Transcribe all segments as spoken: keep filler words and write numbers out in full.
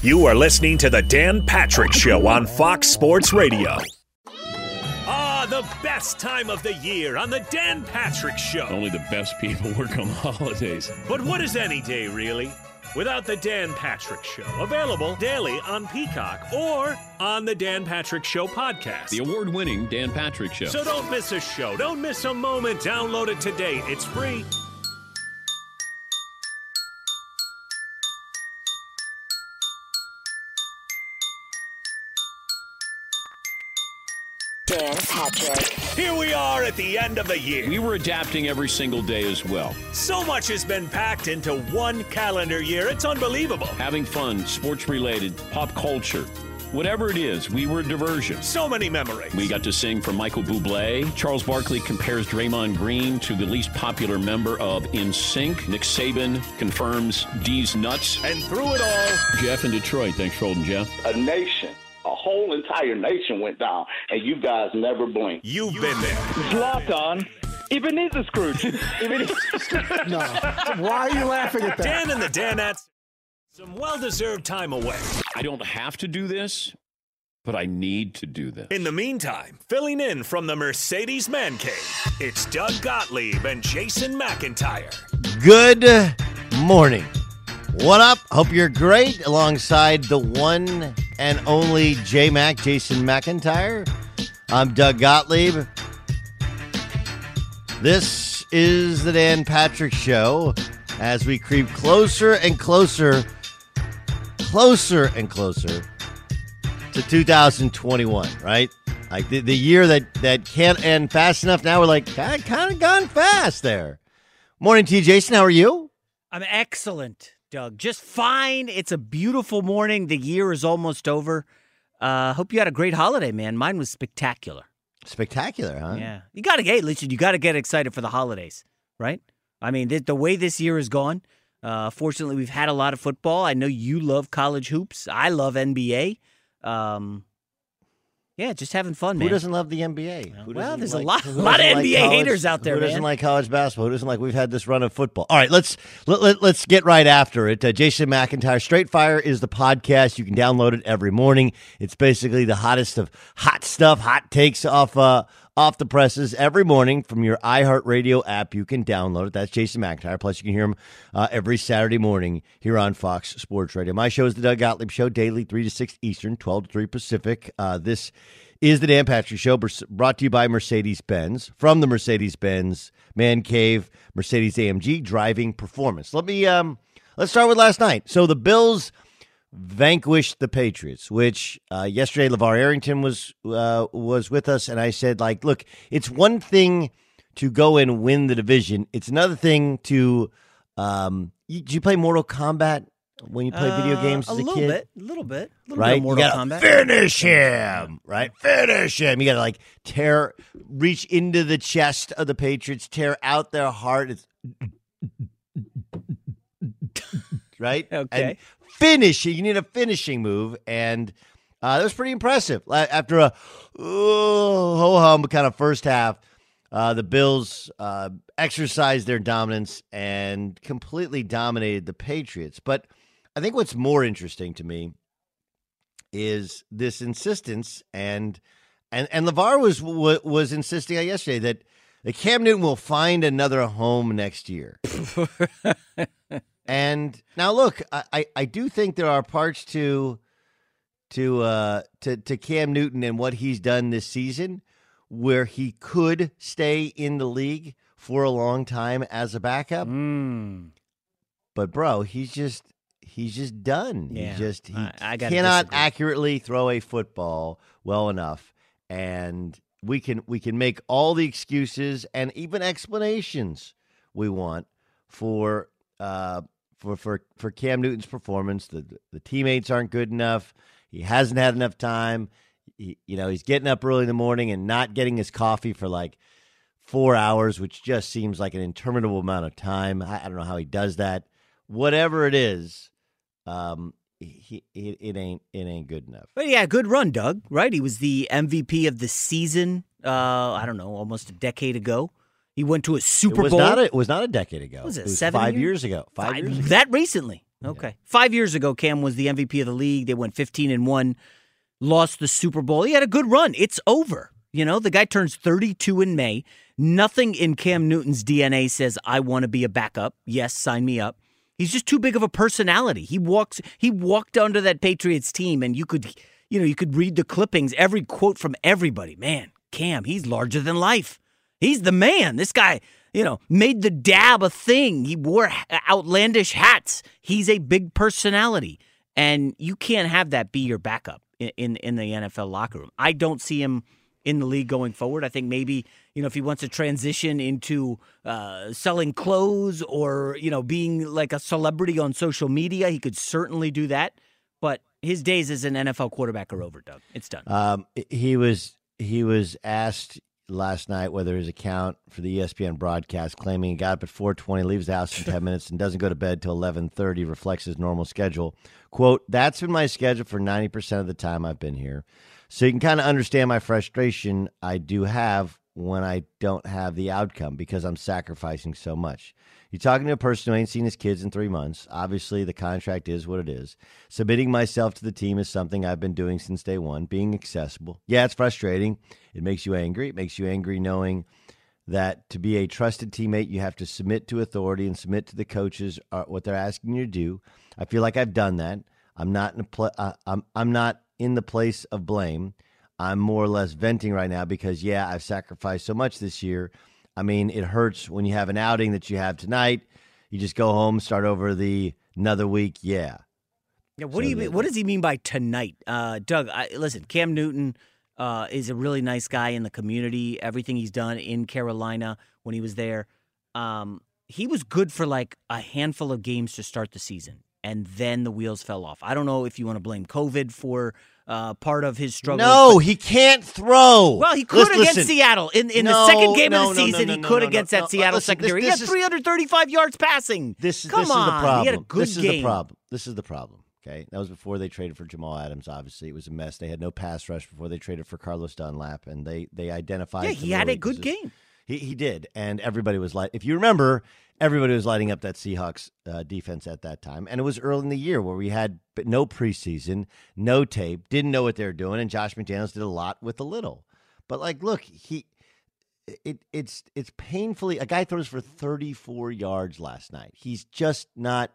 You are listening to the Dan Patrick Show on Fox Sports Radio. Ah, the best time of the year on the Dan Patrick Show. Only the best people work on the holidays. But what is any day, really, without the Dan Patrick Show? Available daily on Peacock or on the Dan Patrick Show podcast. The award-winning Dan Patrick Show. So don't miss a show. Don't miss a moment. Download it today. It's free. Dan Patrick. Here we are at the end of the year. We were adapting every single day as well. So much has been packed into one calendar year. It's unbelievable. Having fun, sports related, pop culture, whatever it is, we were a diversion. So many memories. We got to sing from Michael Bublé. Charles Barkley compares Draymond Green to the least popular member of N Sync. Nick Saban confirms D's nuts. And through it all, Jeff in Detroit. Thanks for holding, Jeff. A nation. A whole entire nation went down, and you guys never blinked. You've been there. Zlatan, Ebenezer Scrooge. Ebenezer Scrooge. No. Why are you laughing at that? Dan and the Danettes, some well-deserved time away. I don't have to do this, but I need to do this. In the meantime, filling in from the Mercedes Man Cave, it's Doug Gottlieb and Jason McIntyre. Good morning. What up? Hope you're great. Alongside the one and only J Mac, Jason McIntyre. I'm Doug Gottlieb. This is the Dan Patrick Show as we creep closer and closer, closer and closer to two thousand twenty-one, right? Like the, the year that, that can't end fast enough. Now we're like, kind of gone fast there. Morning to you, Jason. How are you? I'm excellent, Doug. Just fine. It's a beautiful morning. The year is almost over. Uh, hope you had a great holiday, man. Mine was spectacular. Spectacular, huh? Yeah. You got to get, listen, you got to get excited for the holidays, right? I mean, the, the way this year has gone, uh, fortunately, we've had a lot of football. I know you love college hoops. I love N B A. Um, yeah, just having fun, man. Who doesn't love the N B A? Who well, there's like, a lot, lot of like N B A college, haters out there, man. Who doesn't man? like college basketball? Who doesn't like we've had this run of football? All right, let's let, let, let's get right after it. Uh, Jason McIntyre, Straight Fire is the podcast. You can download it every morning. It's basically the hottest of hot stuff, hot takes off uh, off the presses every morning from your iHeartRadio app. You can download it. That's Jason McIntyre. Plus, you can hear him uh, every Saturday morning here on Fox Sports Radio. My show is the Doug Gottlieb Show, daily three to six Eastern, twelve to three Pacific. Uh, this is the Dan Patrick Show, brought to you by Mercedes-Benz, from the Mercedes-Benz Man Cave, Mercedes-A M G driving performance. Let me um, let's start with last night. So the Bills vanquished the Patriots, which uh, yesterday LeVar Arrington was uh, was with us, and I said, like, look, it's one thing to go and win the division; it's another thing to. Um, you, do you play Mortal Kombat? When you play uh, video games as a, a little kid? Bit, a little bit, a little right? bit of Mortal you gotta Kombat. Finish him, right? Finish him. You got to like tear, reach into the chest of the Patriots, tear out their heart. It's right? Okay. And finish. You need a finishing move. And uh, that was pretty impressive. After a oh, ho-hum kind of first half, Uh, the Bills uh, exercised their dominance and completely dominated the Patriots. But I think what's more interesting to me is this insistence, and and and LeVar was was insisting yesterday that, that Cam Newton will find another home next year. And now, look, I, I, I do think there are parts to to uh, to to Cam Newton and what he's done this season where he could stay in the league for a long time as a backup. Mm. But, bro, he's just he's just done. Yeah. He just he I, I cannot disagree. accurately throw a football well enough. And we can we can make all the excuses and even explanations we want for uh for for, for Cam Newton's performance. The the teammates aren't good enough. He hasn't had enough time. He, you know, he's getting up early in the morning and not getting his coffee for like four hours, which just seems like an interminable amount of time. I, I don't know how he does that. Whatever it is, um, he, it, it ain't it ain't good enough. But yeah, good run, Doug. Right? He was the M V P of the season. Uh, I don't know, almost a decade ago. He went to a Super it was Bowl. Not a, it was not a decade ago. What was it, it was seven five years, years ago? Five, five years ago. That recently? Okay, yeah. Five years ago, Cam was the M V P of the league. They went fifteen and one. Lost the Super Bowl. He had a good run. It's over. You know, the guy turns thirty-two in May. Nothing in Cam Newton's D N A says, I want to be a backup. Yes, sign me up. He's just too big of a personality. He walks. He walked under that Patriots team, and you could, you know, you could read the clippings, every quote from everybody. Man, Cam, he's larger than life. He's the man. This guy, you know, made the dab a thing. He wore outlandish hats. He's a big personality, and you can't have that be your backup. In, in the N F L locker room. I don't see him in the league going forward. I think maybe, you know, if he wants to transition into uh, selling clothes or, you know, being like a celebrity on social media, he could certainly do that. But his days as an N F L quarterback are over, Doug. It's done. Um, he was he was asked last night whether his account for the E S P N broadcast, claiming he got up at four twenty, leaves the house in ten minutes, and doesn't go to bed till eleven thirty, reflects his normal schedule. Quote, that's been my schedule for ninety percent of the time I've been here. So you can kind of understand my frustration I do have when I don't have the outcome because I'm sacrificing so much. You're talking to a person who ain't seen his kids in three months. Obviously, the contract is what it is. Submitting myself to the team is something I've been doing since day one, being accessible. Yeah, it's frustrating. It makes you angry. It makes you angry knowing that to be a trusted teammate, you have to submit to authority and submit to the coaches what they're asking you to do. I feel like I've done that. I'm not in a pl- uh, I'm I'm not in the place of blame. I'm more or less venting right now because, yeah, I've sacrificed so much this year. I mean, it hurts when you have an outing that you have tonight. You just go home, start over the another week. Yeah. Yeah. What so do you mean? What does he mean by tonight, uh, Doug? I, listen, Cam Newton uh, is a really nice guy in the community. Everything he's done in Carolina when he was there, um, he was good for like a handful of games to start the season, and then the wheels fell off. I don't know if you want to blame COVID for uh, part of his struggle. No, he can't throw. Well, he could listen, against listen. Seattle. In, in no, the second game no, of the no, season, no, no, he could no, against no, that no, Seattle listen, secondary. This, this he had three hundred thirty-five is, yards passing. This, Come this on. Is the problem. He had a good this game. This is the problem. This is the problem. Okay, that was before they traded for Jamal Adams, obviously. It was a mess. They had no pass rush before they traded for Carlos Dunlap, and they, they identified. Yeah, he had a good game. He, he did, and everybody was like, if you remember, everybody was lighting up that Seahawks uh, defense at that time, and it was early in the year where we had no preseason, no tape, didn't know what they were doing, and Josh McDaniels did a lot with a little. But like, look, he, it, it's it's painfully a guy throws for thirty-four yards last night. He's just not.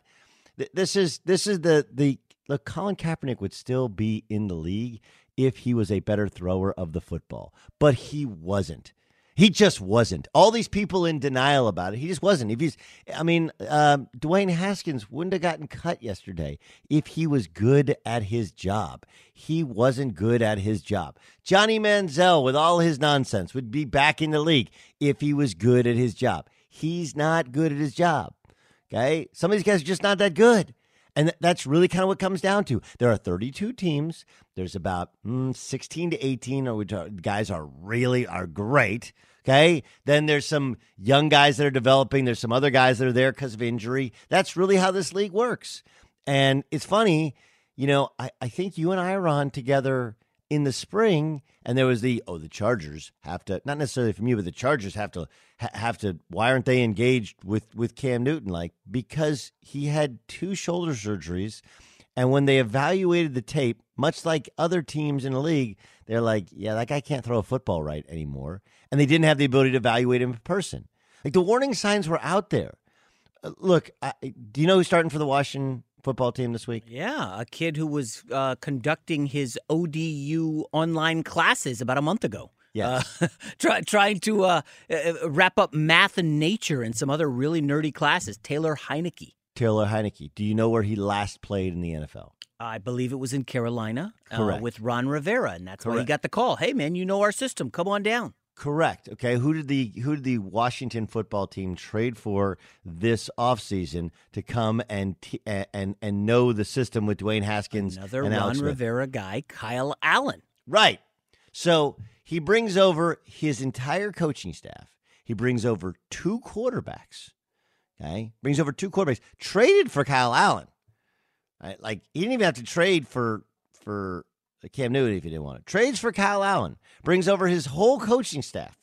This is this is the the look. Colin Kaepernick would still be in the league if he was a better thrower of the football. But he wasn't. He just wasn't. All these people in denial about it, he just wasn't. If he's, I mean, uh, Dwayne Haskins wouldn't have gotten cut yesterday if he was good at his job. He wasn't good at his job. Johnny Manziel, with all his nonsense, would be back in the league if he was good at his job. He's not good at his job, okay? Some of these guys are just not that good. And that's really kind of what it comes down to. There are thirty-two teams. There's about mm, sixteen to eighteen, which are, guys are really are great. Okay, then there's some young guys that are developing. There's some other guys that are there because of injury. That's really how this league works. And it's funny, you know, I, I think you and I are on together in the spring, and there was the, oh, the Chargers have to, not necessarily from you, but the Chargers have to, ha- have to, why aren't they engaged with, with Cam Newton? Like, because he had two shoulder surgeries, and when they evaluated the tape, much like other teams in the league, they're like, yeah, that guy can't throw a football right anymore, and they didn't have the ability to evaluate him in person. Like, the warning signs were out there. Uh, look, I, do you know who's starting for the Washington Football Team this week? Yeah, a kid who was uh, conducting his O D U online classes about a month ago. Yeah, uh, try, trying to uh, wrap up math and nature and some other really nerdy classes. Taylor Heinicke. Taylor Heinicke. Do you know where he last played in the N F L? I believe it was in Carolina uh, with Ron Rivera, and that's Correct. Why he got the call. Hey, man, you know our system. Come on down. Correct. Okay, who did the who did the Washington Football Team trade for this offseason to come and t- and and know the system with Dwayne Haskins? Another and Ron Rivera guy, Kyle Allen. Right. So he brings over his entire coaching staff. He brings over two quarterbacks. Okay, brings over two quarterbacks. Traded for Kyle Allen. Right? Like, he didn't even have to trade for for. Cam Newton, if he didn't want it. Trades for Kyle Allen. Brings over his whole coaching staff.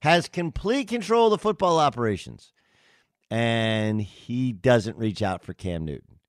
Has complete control of the football operations. And he doesn't reach out for Cam Newton.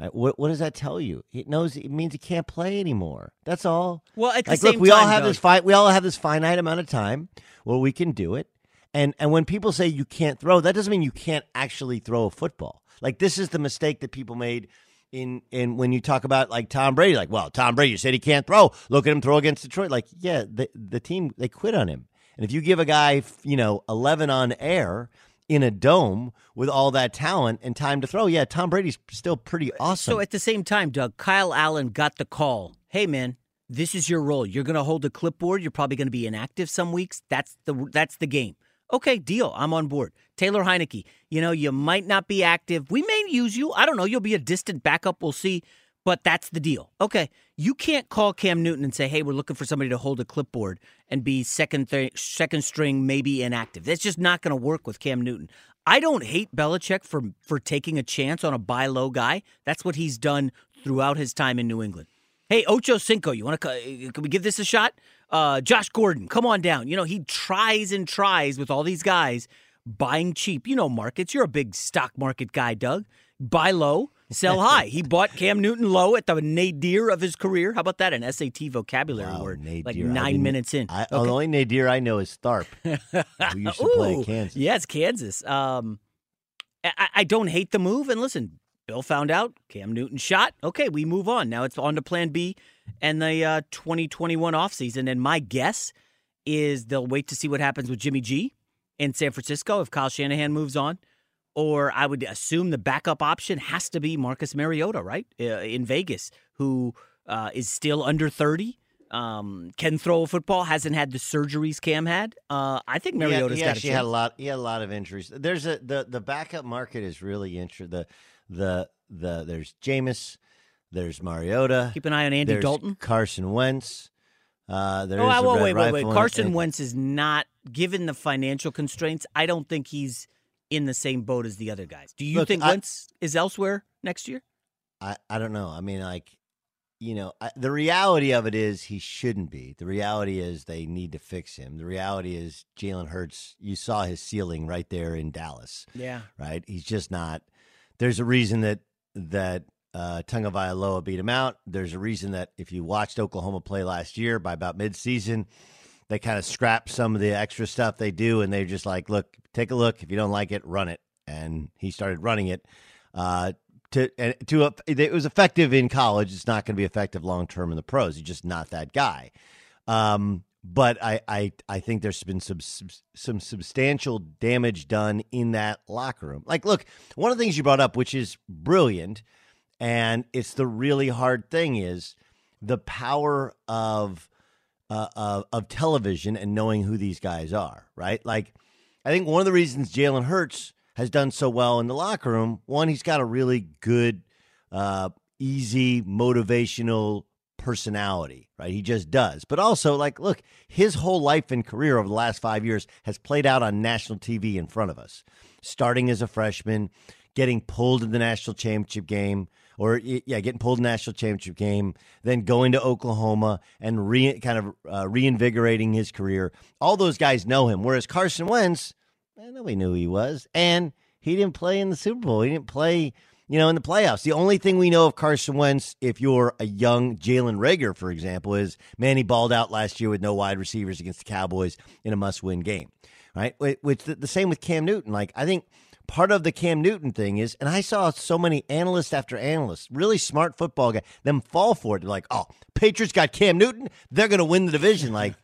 Right, what, what does that tell you? It knows it means he can't play anymore. That's all. Well, at the like, same look, we time, all have though. this fi- we all have this finite amount of time where we can do it. And and when people say you can't throw, that doesn't mean you can't actually throw a football. Like, this is the mistake that people made. In and when you talk about, like, Tom Brady, like, well, Tom Brady said he can't throw. Look at him throw against Detroit. Like, yeah, the, the team, they quit on him. And if you give a guy, you know, eleven on air in a dome with all that talent and time to throw, yeah, Tom Brady's still pretty awesome. So at the same time, Doug, Kyle Allen got the call. Hey, man, this is your role. You're going to hold a clipboard. You're probably going to be inactive some weeks. That's the that's the game. Okay, deal. I'm on board. Taylor Heinicke, you know, you might not be active. We may use you. I don't know. You'll be a distant backup. We'll see. But that's the deal. Okay, you can't call Cam Newton and say, hey, we're looking for somebody to hold a clipboard and be second th- second string, maybe inactive. That's just not going to work with Cam Newton. I don't hate Belichick for, for taking a chance on a buy-low guy. That's what he's done throughout his time in New England. Hey, Ocho Cinco, you want to? Can we give this a shot? Uh, Josh Gordon, come on down. You know, he tries and tries with all these guys buying cheap. You know markets. You're a big stock market guy, Doug. Buy low, sell high. He bought Cam Newton low at the nadir of his career. How about that? An S A T vocabulary wow, word. Nadir. Like nine minutes in. I, okay. The only nadir I know is Tharp. We used to Ooh, play Kansas. Yes, Kansas. Um, I, I don't hate the move. And listen, Bill found out. Cam Newton shot. Okay, we move on. Now it's on to plan B and the uh, twenty twenty-one offseason. And my guess is they'll wait to see what happens with Jimmy G in San Francisco if Kyle Shanahan moves on. Or I would assume the backup option has to be Marcus Mariota, right, uh, in Vegas, who uh, is still under thirty, um, can throw a football, hasn't had the surgeries Cam had. Uh, I think Mariota's got a chance. He had a lot, he had a lot of injuries. There's a, the, the backup market is really interesting. The, The the there's Jameis, there's Mariota. Keep an eye on Andy Dalton. Carson Wentz. Uh, there oh, is oh, wait, wait, wait. Carson and, Wentz is not, given the financial constraints, I don't think he's in the same boat as the other guys. Do you look, think I, Wentz is elsewhere next year? I, I don't know. I mean, like, you know, I, the reality of it is he shouldn't be. The reality is they need to fix him. The reality is Jalen Hurts, you saw his ceiling right there in Dallas. Yeah. Right? He's just not. There's a reason that that uh, Tagovailoa beat him out. There's a reason that if you watched Oklahoma play last year, by about midseason, they kind of scrap some of the extra stuff they do, and they're just like, look, take a look. If you don't like it, run it. And he started running it. Uh, to and to it was effective in college. It's not going to be effective long term in the pros. He's just not that guy. Um, but I, I I think there's been some some substantial damage done in that locker room. Like, look, one of the things you brought up, which is brilliant, and it's the really hard thing, is the power of uh, of, of television and knowing who these guys are, right? Like, I think one of the reasons Jalen Hurts has done so well in the locker room, one, he's got a really good, uh, easy, motivational personality, right? He just does. But also, like, look, his whole life and career over the last five years has played out on national T V in front of us, starting as a freshman, getting pulled in the national championship game, or yeah, getting pulled in the national championship game, then going to Oklahoma and re- kind of uh, reinvigorating his career. All those guys know him, whereas Carson Wentz, man, nobody knew who he was, and he didn't play in the Super Bowl. He didn't play, you know, in the playoffs. The only thing we know of Carson Wentz, if you're a young Jalen Reagor, for example, is, man, he balled out last year with no wide receivers against the Cowboys in a must-win game, right? Which the same with Cam Newton. Like, I think part of the Cam Newton thing is, and I saw so many analysts after analysts, really smart football guys, them fall for it. They're like, oh, Patriots got Cam Newton, they're going to win the division. Like,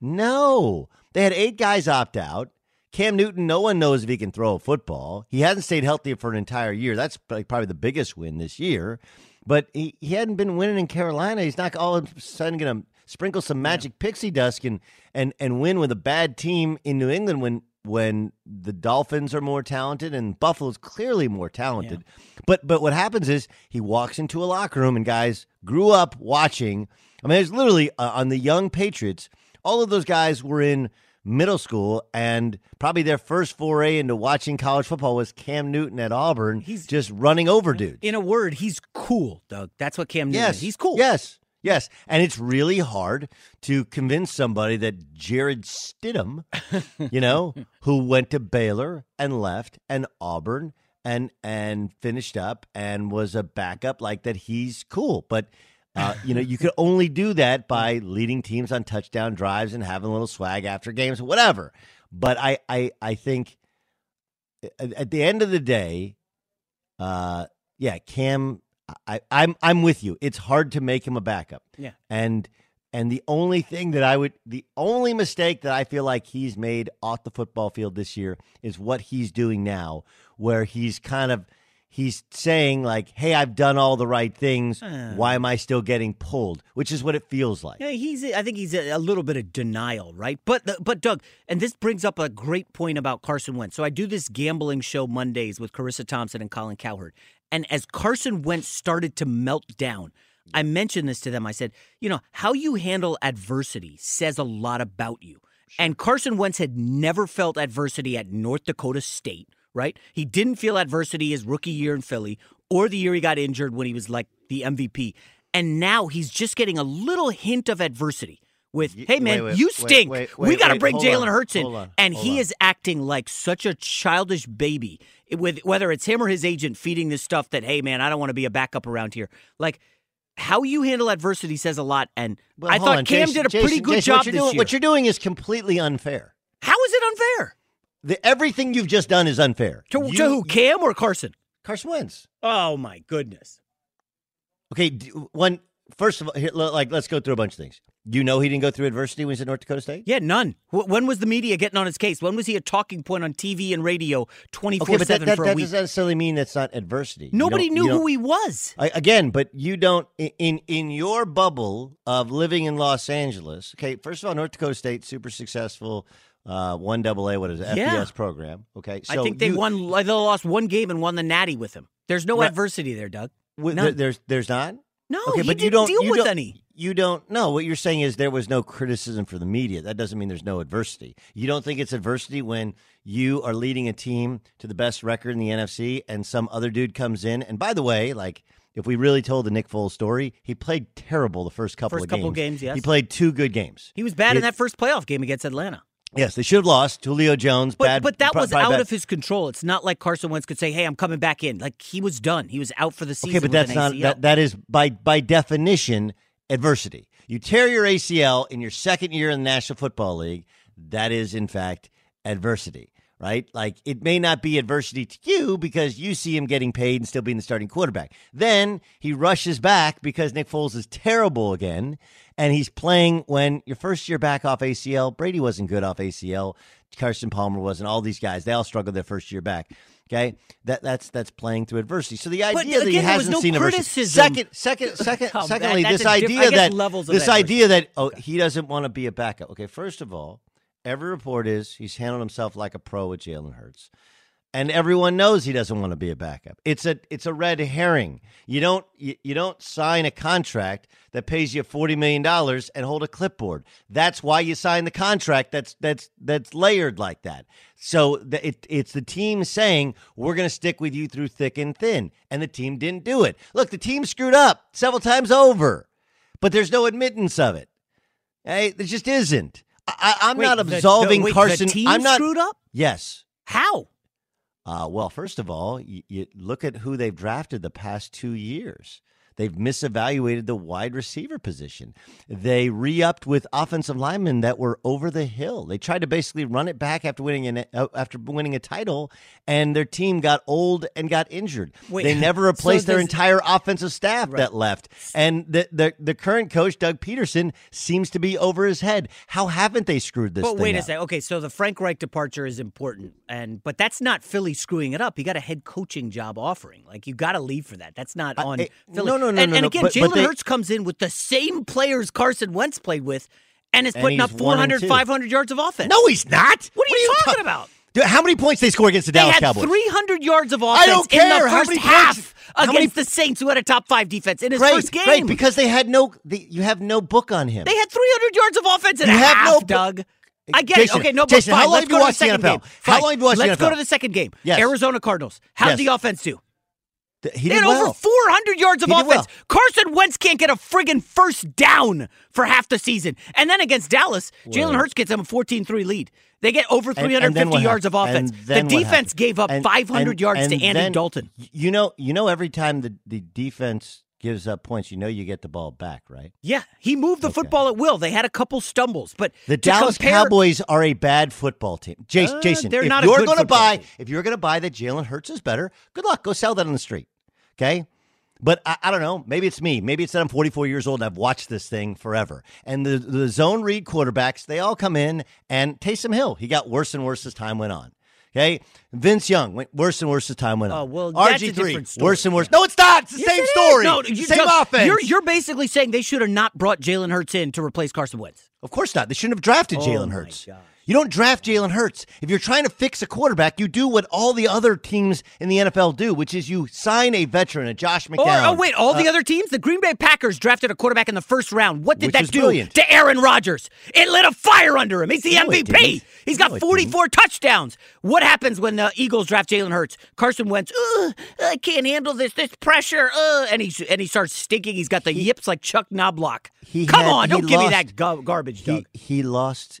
no. They had eight guys opt out. Cam Newton, no one knows if he can throw a football. He hasn't stayed healthy for an entire year. That's probably the biggest win this year. But he, he hadn't been winning in Carolina. He's not all of a sudden going to sprinkle some magic pixie dust and, and and win with a bad team in New England when when the Dolphins are more talented and Buffalo's clearly more talented. Yeah. But but what happens is he walks into a locker room and guys grew up watching. I mean, it's literally uh, on the young Patriots, all of those guys were in middle school, and probably their first foray into watching college football was Cam Newton at Auburn. He's just running over dudes. In a word, he's cool, Doug. That's what Cam Newton yes. is. He's cool. Yes, yes. And it's really hard to convince somebody that Jared Stidham, you know, who went to Baylor and left and Auburn and and finished up and was a backup, like that he's cool. But Uh, you know, you could only do that by leading teams on touchdown drives and having a little swag after games, whatever. But I, I, I think at the end of the day, uh, yeah, Cam, I, I'm, I'm with you. It's hard to make him a backup. Yeah, and and the only thing that I would, the only mistake that I feel like he's made off the football field this year is what he's doing now, where he's kind of. He's saying, like, hey, I've done all the right things. Why am I still getting pulled? Which is what it feels like. Yeah, he's. I think he's a, a little bit of denial, right? But, but Doug, and this brings up a great point about Carson Wentz. So I do this gambling show Mondays with Carissa Thompson and Colin Cowherd. And as Carson Wentz started to melt down, I mentioned this to them. I said, you know, how you handle adversity says a lot about you. And Carson Wentz had never felt adversity at North Dakota State. Right? He didn't feel adversity his rookie year in Philly or the year he got injured when he was like the M V P. And now he's just getting a little hint of adversity with, hey, man, wait, wait, you stink. Wait, wait, wait, we got to bring Jalen Hurts in. On, and he on. is acting like such a childish baby, with whether it's him or his agent feeding this stuff that, hey, man, I don't want to be a backup around here. Like, how you handle adversity says a lot. And well, I thought on. Cam Jason, did a pretty Jason, good Jason, job what this doing, year. What you're doing is completely unfair. How is it unfair? The, everything you've just done is unfair. To, you, to who, Cam or Carson? Carson Wentz. Oh, my goodness. Okay, one, first of all, here, like, let's go through a bunch of things. You know he didn't go through adversity when he was at North Dakota State? Yeah, none. W- when was the media getting on his case? When was he a talking point on T V and radio twenty-four seven okay, but that, that, for that a week? That doesn't necessarily mean that's not adversity. Nobody knew who he was. I, again, but you don't, in, in your bubble of living in Los Angeles, okay, first of all, North Dakota State, super successful. Uh, one double A, what is it? Yeah. F B S program. Okay, so I think they you, won. They lost one game and won the Natty with him. There's no right. adversity there, Doug. With, there, there's, there's not. No, okay, he but didn't you don't, deal you with don't, any. You don't know what you're saying is there was no criticism for the media. That doesn't mean there's no adversity. You don't think it's adversity when you are leading a team to the best record in the N F C and some other dude comes in. And by the way, like, if we really told the Nick Foles story, he played terrible the first couple first of games. First couple games, yes. He played two good games. He was bad it's, in that first playoff game against Atlanta. Yes, they should have lost to Julio Jones. But, bad, but that was out bad. of his control. It's not like Carson Wentz could say, hey, I'm coming back in. Like, he was done. He was out for the season. Okay, but that's not, that, that is, by by definition, adversity. You tear your A C L in your second year in the National Football League. That is, in fact, adversity, right? Like, it may not be adversity to you because you see him getting paid and still being the starting quarterback. Then he rushes back because Nick Foles is terrible again, and he's playing when your first year back off A C L, Brady wasn't good off A C L, Carson Palmer wasn't, all these guys, they all struggled their first year back. Okay, that that's that's playing through adversity. So the idea again, that he hasn't no seen criticism. adversity. Second, second, second. oh, secondly, that, this idea that this idea that oh he doesn't want to be a backup. Okay, first of all, every report is he's handled himself like a pro with Jalen Hurts, and everyone knows he doesn't want to be a backup. It's a it's a red herring. You don't you, you don't sign a contract that pays you forty million dollars and hold a clipboard. That's why you sign the contract that's that's that's layered like that. So the, it, it's the team saying, we're going to stick with you through thick and thin. And the team didn't do it. Look, the team screwed up several times over, but there's no admittance of it. Hey, there just isn't. I, I'm wait, not absolving the, the, wait, Carson. The team I'm not, screwed up? Yes. How? Uh, well, first of all, you, you look at who they've drafted the past two years. They've misevaluated the wide receiver position. They re-upped with offensive linemen that were over the hill. They tried to basically run it back after winning an, after winning a title, and their team got old and got injured. Wait, they never replaced so their entire offensive staff right. that left. And the, the the current coach, Doug Peterson, seems to be over his head. How haven't they screwed this but thing wait a up? Second. Okay, so the Frank Reich departure is important, and but that's not Philly screwing it up. He got a head coaching job offering. Like, you got to leave for that. That's not on uh, it, Philly. No, no, No, no, and, no, and again, no, Jalen Hurts comes in with the same players Carson Wentz played with and is putting and up four hundred, five hundred yards of offense. No, he's not. What are, what you, are you talking ta- about? Dude, how many points did they score against the they Dallas had Cowboys? three hundred yards of offense I don't care. in the first many half points? against many... the Saints, who had a top five defense in his great, first game. Right, because they had no, they, you have no book on him. They had three hundred yards of offense in a half, no Doug. I get Jason, it. Okay, no, Jason, but fine, how long have you watched the N F L? How long have you watched the N F L? Let's go to the second game. Arizona Cardinals. How'd the offense do? He did well. Over four hundred yards of offense. Well. Carson Wentz can't get a friggin' first down for half the season. And then against Dallas, Jalen Hurts gets them a fourteen three lead. They get over three hundred fifty and, and yards of offense. The defense gave up and, five hundred and, yards and to Andy then, Dalton. You know, you know, every time the, the defense gives up points, you know you get the ball back, right? Yeah, he moved the okay. football at will. They had a couple stumbles, but the Dallas compare... Cowboys are a bad football team. Jason, uh, Jason they're if not you're going to buy, team. if you're going to buy that Jalen Hurts is better, good luck. Go sell that on the street. Okay, but I, I don't know. Maybe it's me. Maybe it's that I'm forty-four years old and I've watched this thing forever. And the, the zone read quarterbacks, they all come in, and Taysom Hill, he got worse and worse as time went on. Okay, Vince Young went worse and worse as time went on. Oh, well, that's R G three, a different story. Worse and worse. No, it's not. It's the yes, same it story. No, you, same no, offense. You're, you're basically saying they should have not brought Jalen Hurts in to replace Carson Wentz. Of course not. They shouldn't have drafted oh, Jalen Hurts. My God. You don't draft Jalen Hurts. If you're trying to fix a quarterback, you do what all the other teams in the N F L do, which is you sign a veteran, a Josh McCown. Or, oh, wait, all uh, the other teams? The Green Bay Packers drafted a quarterback in the first round. What did that do brilliant. to Aaron Rodgers? It lit a fire under him. He's the no, M V P. He's got no, forty-four touchdowns. What happens when the Eagles draft Jalen Hurts? Carson Wentz, ugh, I can't handle this, this pressure, ugh, and, he, and he starts stinking. He's got the he, yips like Chuck Knobloch. He Come had, on, don't lost, give me that go- garbage, Doug. He, he lost...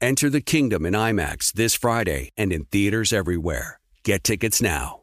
Enter the kingdom in IMAX this Friday and in theaters everywhere. Get tickets now.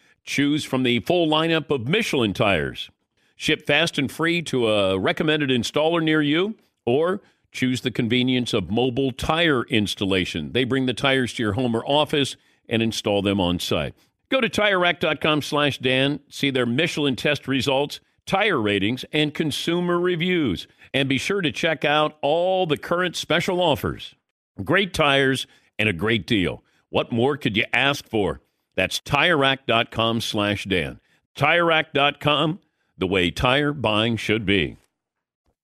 Choose from the full lineup of Michelin tires. Ship fast and free to a recommended installer near you, or choose the convenience of mobile tire installation. They bring the tires to your home or office and install them on site. Go to TireRack.com slash Dan, see their Michelin test results, tire ratings, and consumer reviews. And be sure to check out all the current special offers. Great tires and a great deal. What more could you ask for? That's TireRack.com slash Dan. TireRack dot com, the way tire buying should be.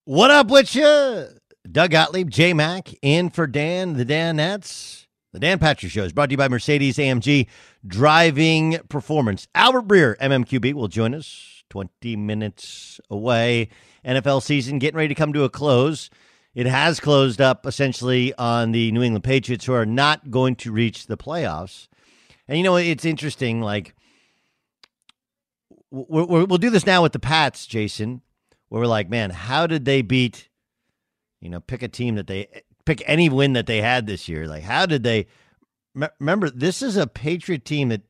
What up with you? Doug Gottlieb, J-Mac, in for Dan, the Danettes. The Dan Patrick Show is brought to you by Mercedes-A M G Driving Performance. Albert Breer, M M Q B, will join us. twenty minutes away. N F L season getting ready to come to a close. It has closed up essentially on the New England Patriots, who are not going to reach the playoffs. And, you know, it's interesting. Like, we're, we're, we'll do this now with the Pats, Jason, where we're like, man, how did they beat, you know, pick a team that they pick any win that they had this year? Like, how did they m- remember? This is a Patriot team that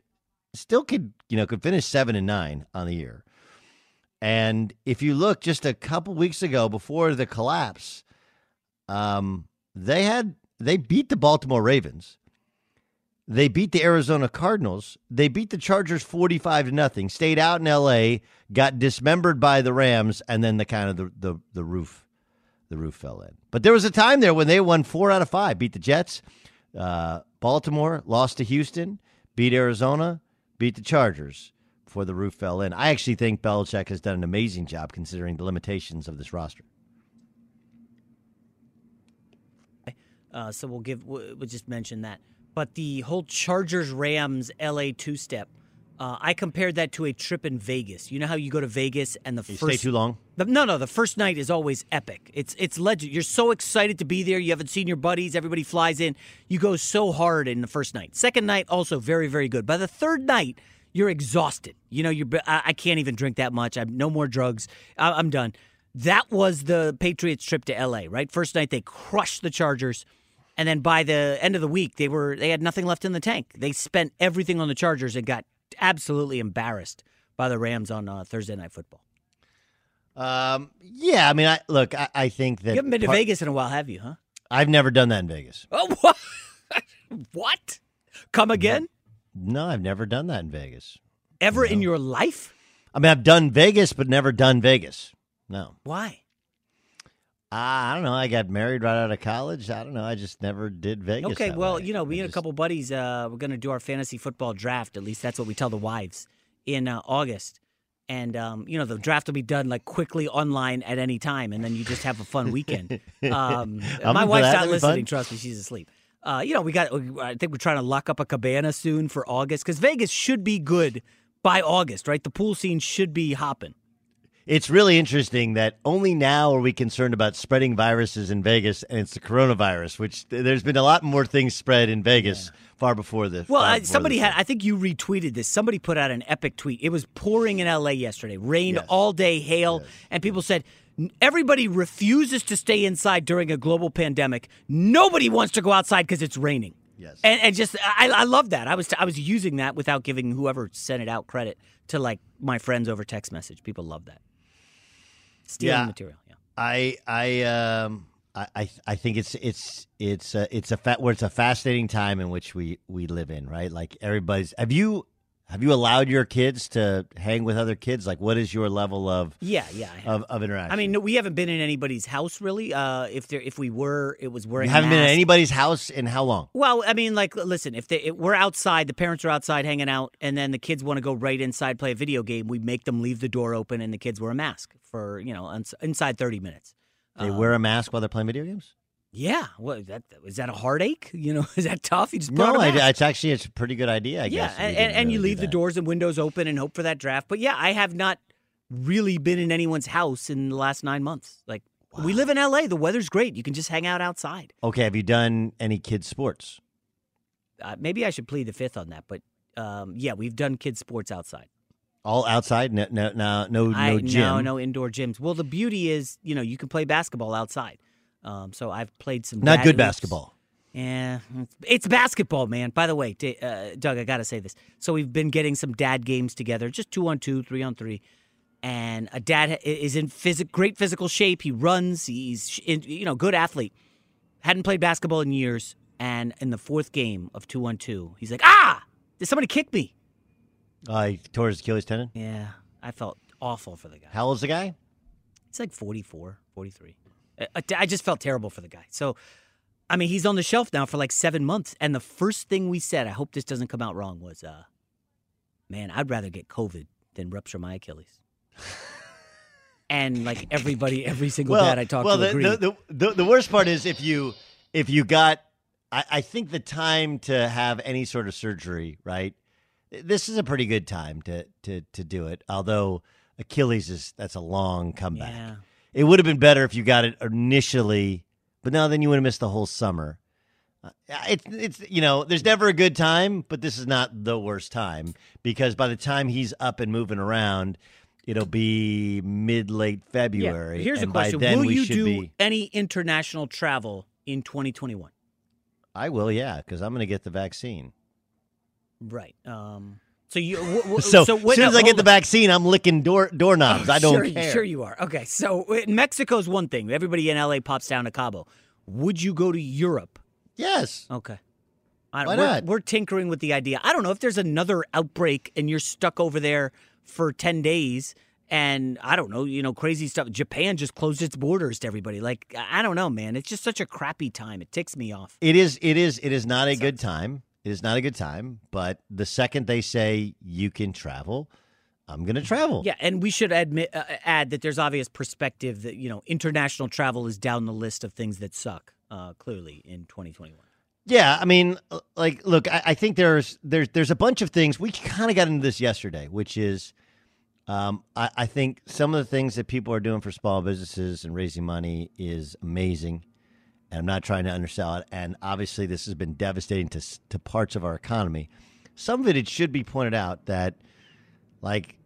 still could, you know, could finish seven and nine on the year. And if you look just a couple weeks ago before the collapse, um, they had they beat the Baltimore Ravens. They beat the Arizona Cardinals. They beat the Chargers forty-five to nothing, stayed out in L A, got dismembered by the Rams, and then the kind of the, the, the roof the roof fell in. But there was a time there when they won four out of five, beat the Jets, uh, Baltimore, lost to Houston, beat Arizona, beat the Chargers, before the roof fell in. I actually think Belichick has done an amazing job considering the limitations of this roster. Uh, so we'll give we'll just mention that. But the whole Chargers Rams L A two-step, uh, I compared that to a trip in Vegas. You know how you go to Vegas and the you first stay too long? The, no, no, the first night is always epic. It's it's legend. You're so excited to be there. You haven't seen your buddies. Everybody flies in. You go so hard in the first night. Second night also very very good. By the third night, you're exhausted. You know, you're. I, I can't even drink that much. I'm no more drugs. I, I'm done. That was the Patriots' trip to L A. Right, first night they crushed the Chargers, and then by the end of the week they were they had nothing left in the tank. They spent everything on the Chargers and got absolutely embarrassed by the Rams on uh, Thursday Night Football. Um. Yeah. I mean, I look. I, I think that you haven't been part- to Vegas in a while, have you? Huh? I've never done that in Vegas. Oh, what? What? Come again? No. No, I've never done that in Vegas. Ever no. in your life? I mean, I've done Vegas, but never done Vegas. No. Why? Uh, I don't know. I got married right out of college. I don't know. I just never did Vegas. Okay, well, way. you know, we I had just... a couple buddies. Uh, we're going to do our fantasy football draft. At least that's what we tell the wives in uh, August. And, um, you know, the draft will be done, like, quickly online at any time, and then you just have a fun weekend. Um, my wife's not listening. Fun. Trust me. She's asleep. Uh, you know, we got. I think we're trying to lock up a cabana soon for August, because Vegas should be good by August, right? The pool scene should be hopping. It's really interesting that only now are we concerned about spreading viruses in Vegas, and it's the coronavirus, which th- there's been a lot more things spread in Vegas yeah. far before this. Well, I, before somebody this had, I think you retweeted this. Somebody put out an epic tweet. It was pouring in L A yesterday, rained yes. all day, hail, yes. and people said, everybody refuses to stay inside during a global pandemic. Nobody wants to go outside because it's raining. Yes. And, and just, I, I love that. I was, t- I was using that without giving whoever sent it out credit to, like, my friends over text message. People love that. Stealing yeah, material. Yeah. I I um I I think it's it's it's uh, it's a fa- where well, it's a fascinating time in which we, we live in, right? Like everybody's have you have you allowed your kids to hang with other kids? Like, what is your level of yeah yeah of, of interaction? I mean, no, we haven't been in anybody's house really. Uh, if there if we were, it was wearing. You haven't been in anybody's house in how long? Well, I mean, like, listen, if they if we're outside, the parents are outside hanging out, and then the kids want to go right inside play a video game. We make them leave the door open, and the kids wear a mask. For, you know, inside thirty minutes. They um, wear a mask while they're playing video games? Yeah. Well, that, is that a heartache? You know, is that tough? You just no, I, it's actually it's a pretty good idea, I yeah, guess. Yeah, and, and, and really you leave the doors and windows open and hope for that draft. But, yeah, I have not really been in anyone's house in the last nine months. Like, wow. We live in L A. The weather's great. You can just hang out outside. Okay, have you done any kids' sports? Uh, maybe I should plead the fifth on that. But, um, yeah, we've done kids' sports outside. All outside, no, no, no, no, I, no gym. No, no indoor gyms. Well, the beauty is, you know, you can play basketball outside. Um, so I've played some. Not good basketball. Yeah, it's, it's basketball, man. By the way, uh, Doug, I gotta say this. So we've been getting some dad games together, just two on two, three on three, and a dad is in phys- great physical shape. He runs. He's, in, you know, good athlete. Hadn't played basketball in years, and in the fourth game of two on two, he's like, "Ah, did somebody kick me?" Uh, he tore his Achilles tendon? Yeah. I felt awful for the guy. How old's the guy? It's like forty-four, forty-three. I, I just felt terrible for the guy. So, I mean, he's on the shelf now for like seven months. And the first thing we said, I hope this doesn't come out wrong, was, uh, man, I'd rather get COVID than rupture my Achilles. And like everybody, every single well, dad I talked well, to the, agreed. The, the, the worst part is if you, if you got, I, I think the time to have any sort of surgery, right? This is a pretty good time to to to do it. Although Achilles is that's a long comeback. Yeah. It would have been better if you got it initially, but no, then you would have missed the whole summer. Uh, it's it's you know, there's never a good time, but this is not the worst time, because by the time he's up and moving around, it'll be mid late February. Yeah. Here's and a question: Will you do be... any international travel in twenty twenty-one? I will, yeah, because I'm going to get the vaccine. Right. Um, so you. W- w- so, so wait, as soon no, as I get the on. vaccine, I'm licking door doorknobs. Oh, I don't sure, care. Sure you are. Okay. So Mexico's one thing. Everybody in L A pops down to Cabo. Would you go to Europe? Yes. Okay. I don't, Why we're, not? We're tinkering with the idea. I don't know if there's another outbreak and you're stuck over there for ten days. And I don't know, you know, crazy stuff. Japan just closed its borders to everybody. Like, I don't know, man. It's just such a crappy time. It ticks me off. It is. It is. It is not a good time. It is not a good time, but the second they say you can travel, I'm going to travel. Yeah, and we should admit, uh, add that there's obvious perspective that, you know, international travel is down the list of things that suck, uh, clearly, in twenty twenty-one. Yeah, I mean, like, look, I, I think there's, there's there's a bunch of things. We kind of got into this yesterday, which is um, I, I think some of the things that people are doing for small businesses and raising money is amazing. And I'm not trying to undersell it. And obviously, this has been devastating to to parts of our economy. Some of it, it should be pointed out that, like,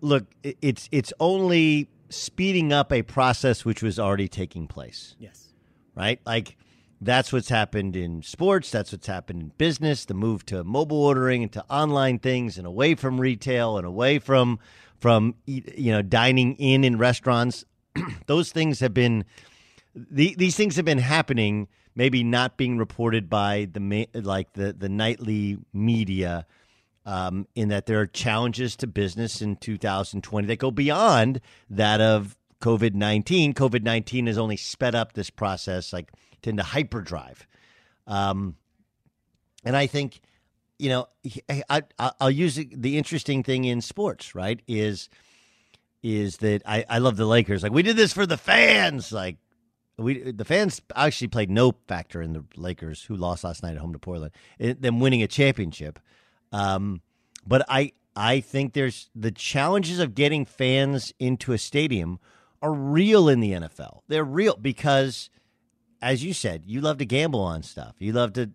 look, it's it's only speeding up a process which was already taking place. Yes. Right? Like, that's what's happened in sports. That's what's happened in business. The move to mobile ordering and to online things and away from retail and away from, from you know, dining in in restaurants. Those things have been... the, these things have been happening, maybe not being reported by the like the, the nightly media, um, in that there are challenges to business in two thousand twenty that go beyond that of COVID nineteen. COVID nineteen has only sped up this process, like into hyperdrive. Um, and I think, you know, I, I, I'll use the interesting thing in sports, right, is is that I, I love the Lakers. Like, we did this for the fans. Like, we the fans actually played no factor in the Lakers, who lost last night at home to Portland, it, them winning a championship. Um, but I, I think there's the challenges of getting fans into a stadium are real in the N F L. They're real because, as you said, you love to gamble on stuff. You love to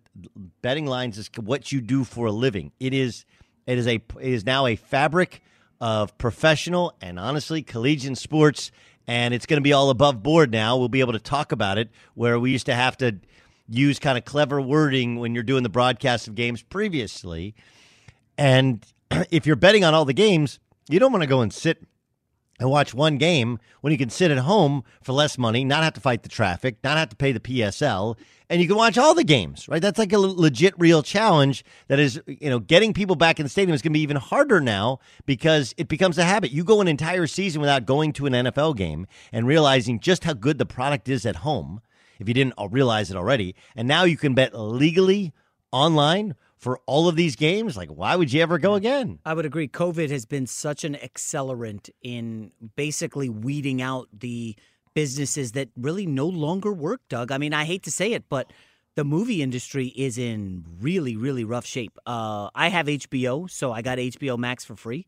betting lines is what you do for a living. It is, it is a, it is now a fabric of professional and honestly collegiate sports, and it's going to be all above board now. We'll be able to talk about it where we used to have to use kind of clever wording when you're doing the broadcast of games previously. And if you're betting on all the games, you don't want to go and sit and watch one game when you can sit at home for less money, not have to fight the traffic, not have to pay the P S L, and you can watch all the games, right? That's like a legit real challenge that is, you know, getting people back in the stadium is going to be even harder now because it becomes a habit. You go an entire season without going to an N F L game and realizing just how good the product is at home, if you didn't realize it already. And now you can bet legally online for all of these games. Like, why would you ever go again? I would agree. COVID has been such an accelerant in basically weeding out the businesses that really no longer work, Doug. I mean, I hate to say it, but the movie industry is in really, really rough shape. Uh, I have H B O, so I got H B O Max for free.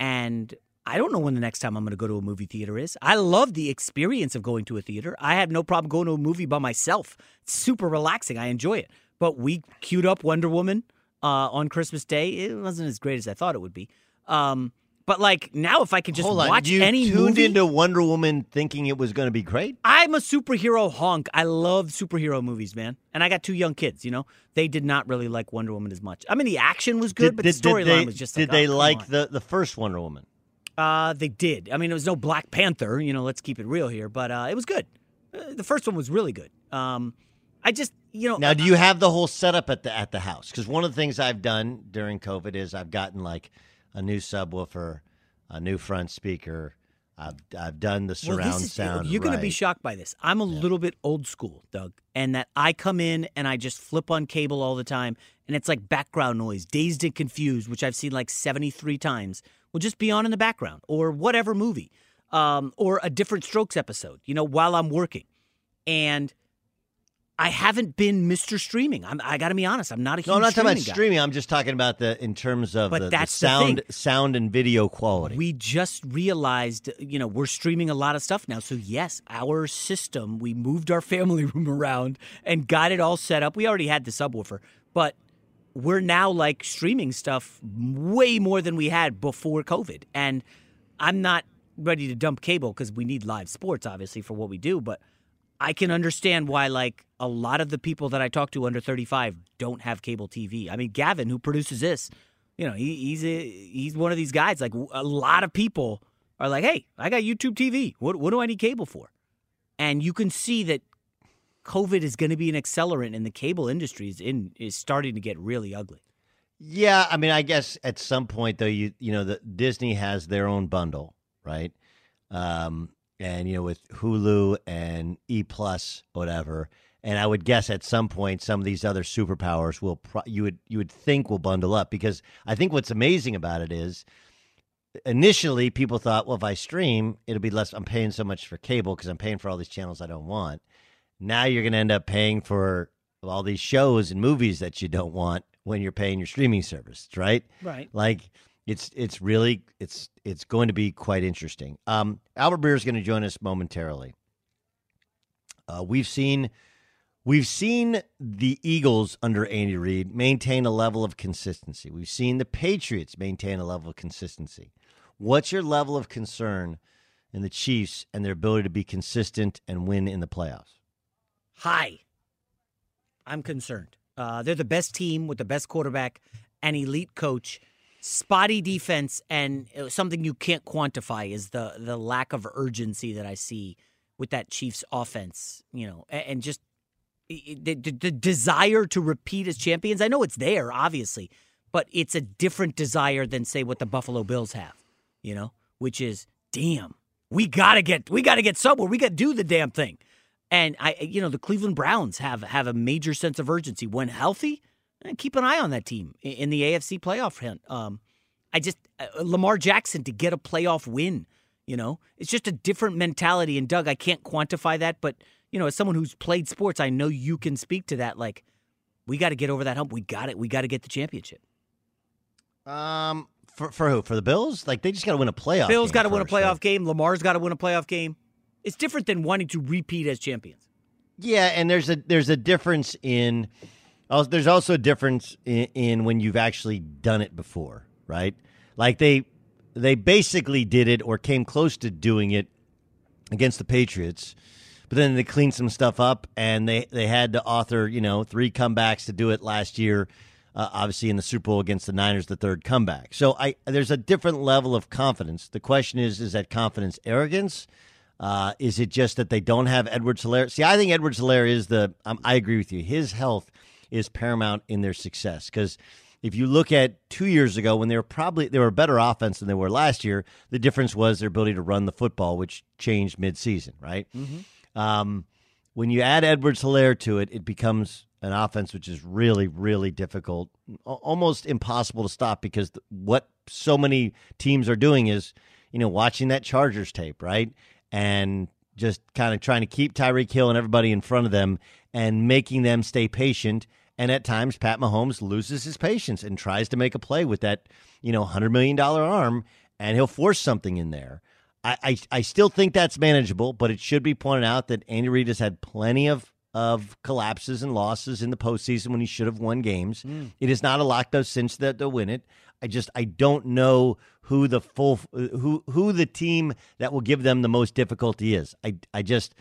And I don't know when the next time I'm going to go to a movie theater is. I love the experience of going to a theater. I have no problem going to a movie by myself. It's super relaxing. I enjoy it. But we queued up Wonder Woman Uh, on Christmas Day. It wasn't as great as I thought it would be. Um, but, like, now if I could just Hold watch on. any movie. You tuned into Wonder Woman thinking it was going to be great? I'm a superhero honk. I love superhero movies, man. And I got two young kids, you know? They did not really like Wonder Woman as much. I mean, the action was good, did, but did, the storyline was just like, Did they oh, like the, the first Wonder Woman? Uh, they did. I mean, it was no Black Panther. You know, let's keep it real here. But uh, it was good. Uh, the first one was really good. Um, I just... You know, now, do you have the whole setup at the at the house? Because one of the things I've done during COVID is I've gotten like a new subwoofer, a new front speaker. I've I've done the surround well, is, sound. You're right. Going to be shocked by this. I'm a yeah. little bit old school, Doug, and that I come in and I just flip on cable all the time, and it's like background noise, Dazed and Confused, which I've seen like seventy-three times, will just be on in the background, or whatever movie, um, or a Different Strokes episode, you know, while I'm working, and I haven't been Mister Streaming. I'm, I got to be honest. I'm not a huge No, I'm not talking about guy. streaming. I'm just talking about the in terms of but the, that's the sound, the sound and video quality. We just realized, you know, we're streaming a lot of stuff now. So yes, our system. We moved our family room around and got it all set up. We already had the subwoofer, but we're now like streaming stuff way more than we had before COVID. And I'm not ready to dump cable because we need live sports, obviously, for what we do, but I can understand why, like, a lot of the people that I talk to under thirty-five don't have cable T V. I mean, Gavin, who produces this, you know, he, he's a, he's one of these guys. Like, a lot of people are like, hey, I got YouTube T V. What, what do I need cable for? And you can see that COVID is going to be an accelerant, and the cable industry is, in, is starting to get really ugly. Yeah, I mean, I guess at some point, though, you you know, the, Disney has their own bundle, right? Um And, you know, with Hulu and E Plus, whatever. And I would guess at some point some of these other superpowers will pro- you would you would think will bundle up, because I think what's amazing about it is initially people thought, well, if I stream, it'll be less. I'm paying so much for cable because I'm paying for all these channels I don't want. Now you're going to end up paying for all these shows and movies that you don't want when you're paying your streaming service. Right. Right. Like, It's it's really it's it's going to be quite interesting. Um, Albert Breer is going to join us momentarily. Uh, we've seen we've seen the Eagles under Andy Reid maintain a level of consistency. We've seen the Patriots maintain a level of consistency. What's your level of concern in the Chiefs and their ability to be consistent and win in the playoffs? High. I'm concerned. Uh, they're the best team with the best quarterback, an elite coach. Spotty defense, and something you can't quantify is the the lack of urgency that I see with that Chiefs offense, you know, and just the, the, the desire to repeat as champions. I know it's there, obviously, but it's a different desire than, say, what the Buffalo Bills have, you know, which is, damn, we got to get we got to get somewhere. We got to do the damn thing. And, I, you know, the Cleveland Browns have, have a major sense of urgency. When healthy, keep an eye on that team in the A F C playoff hunt. Um, I just uh, Lamar Jackson to get a playoff win, you know, it's just a different mentality. And, Doug, I can't quantify that. But, you know, as someone who's played sports, I know you can speak to that. Like, we got to get over that hump. We got it. We got to get the championship. Um, for, for who? For the Bills? Like, they just got to win a playoff Bills got to win a playoff game. Lamar's got to win a playoff game. It's different than wanting to repeat as champions. Yeah, and there's a there's a difference in – there's also a difference in, in when you've actually done it before, right? Like they they basically did it or came close to doing it against the Patriots, but then they cleaned some stuff up, and they, they had to author, you know, three comebacks to do it last year, uh, obviously in the Super Bowl against the Niners, the third comeback. So I there's a different level of confidence. The question is, is that confidence arrogance? Uh, is it just that they don't have Edwards-Helaire? See, I think Edwards-Helaire is the um, – I agree with you. His health is paramount in their success because if you look at two years ago when they were probably – they were a better offense than they were last year, the difference was their ability to run the football, which changed midseason, right? Mm-hmm. Um, when you add Edwards-Helaire to it, it becomes an offense which is really, really difficult, almost impossible to stop because what so many teams are doing is, you know, watching that Chargers tape, right? And just kind of trying to keep Tyreek Hill and everybody in front of them and making them stay patient. And at times, Pat Mahomes loses his patience and tries to make a play with that, you know, one hundred million dollars arm, and he'll force something in there. I, I, I still think that's manageable, but it should be pointed out that Andy Reid has had plenty of, of collapses and losses in the postseason when he should have won games. Mm. It is not a lock, though, since that they'll win it. I just I don't know who the full who who the team that will give them the most difficulty is. I I just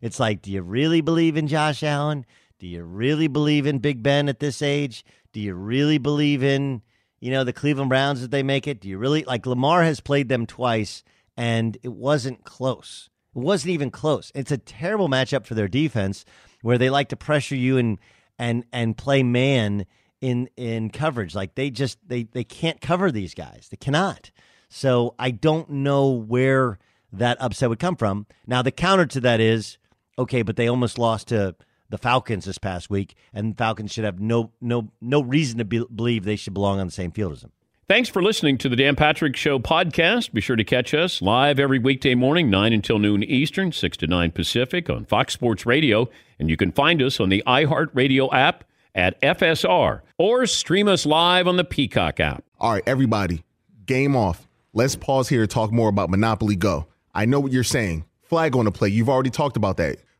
it's like, do you really believe in Josh Allen? Do you really believe in Big Ben at this age? Do you really believe in, you know, the Cleveland Browns if they make it? Do you really like Lamar has played them twice and it wasn't close. It wasn't even close. It's a terrible matchup for their defense where they like to pressure you and and and play man In, in coverage. Like they just they they can't cover these guys. They cannot. So I don't know where that upset would come from. Now the counter to that is, okay, but they almost lost to the Falcons this past week, and Falcons should have no no no reason to be, believe they should belong on the same field as them. Thanks for listening to the Dan Patrick Show podcast. Be sure to catch us live every weekday morning, nine until noon Eastern, six to nine Pacific on Fox Sports Radio, and you can find us on the iHeartRadio app at F S R, or stream us live on the Peacock app. All right, everybody, game off. Let's pause here and talk more about Monopoly Go. I know what you're saying. Flag on the play. You've already talked about that.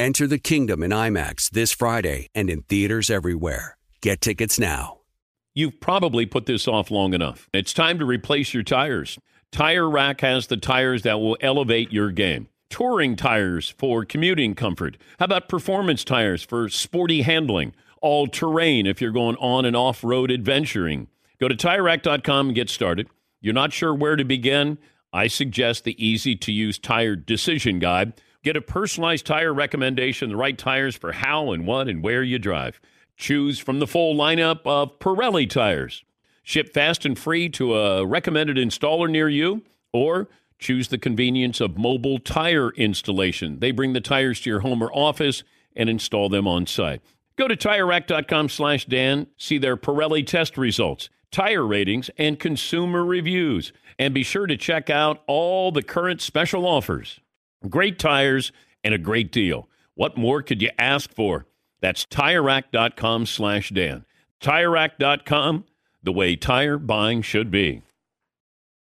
Enter the kingdom in IMAX this Friday and in theaters everywhere. Get tickets now. You've probably put this off long enough. It's time to replace your tires. Tire Rack has the tires that will elevate your game. Touring tires for commuting comfort. How about performance tires for sporty handling? All-terrain if you're going on and off-road adventuring. Go to Tire Rack dot com and get started. You're not sure where to begin? I suggest the easy-to-use tire decision guide. Get a personalized tire recommendation, the right tires for how and what and where you drive. Choose from the full lineup of Pirelli tires. Ship fast and free to a recommended installer near you, or choose the convenience of mobile tire installation. They bring the tires to your home or office and install them on site. Go to Tire Rack dot com slash Dan, see their Pirelli test results, tire ratings, and consumer reviews. And be sure to check out all the current special offers. Great tires and a great deal. What more could you ask for? That's Tire Rack dot com slash Dan. Tire Rack dot com, the way tire buying should be.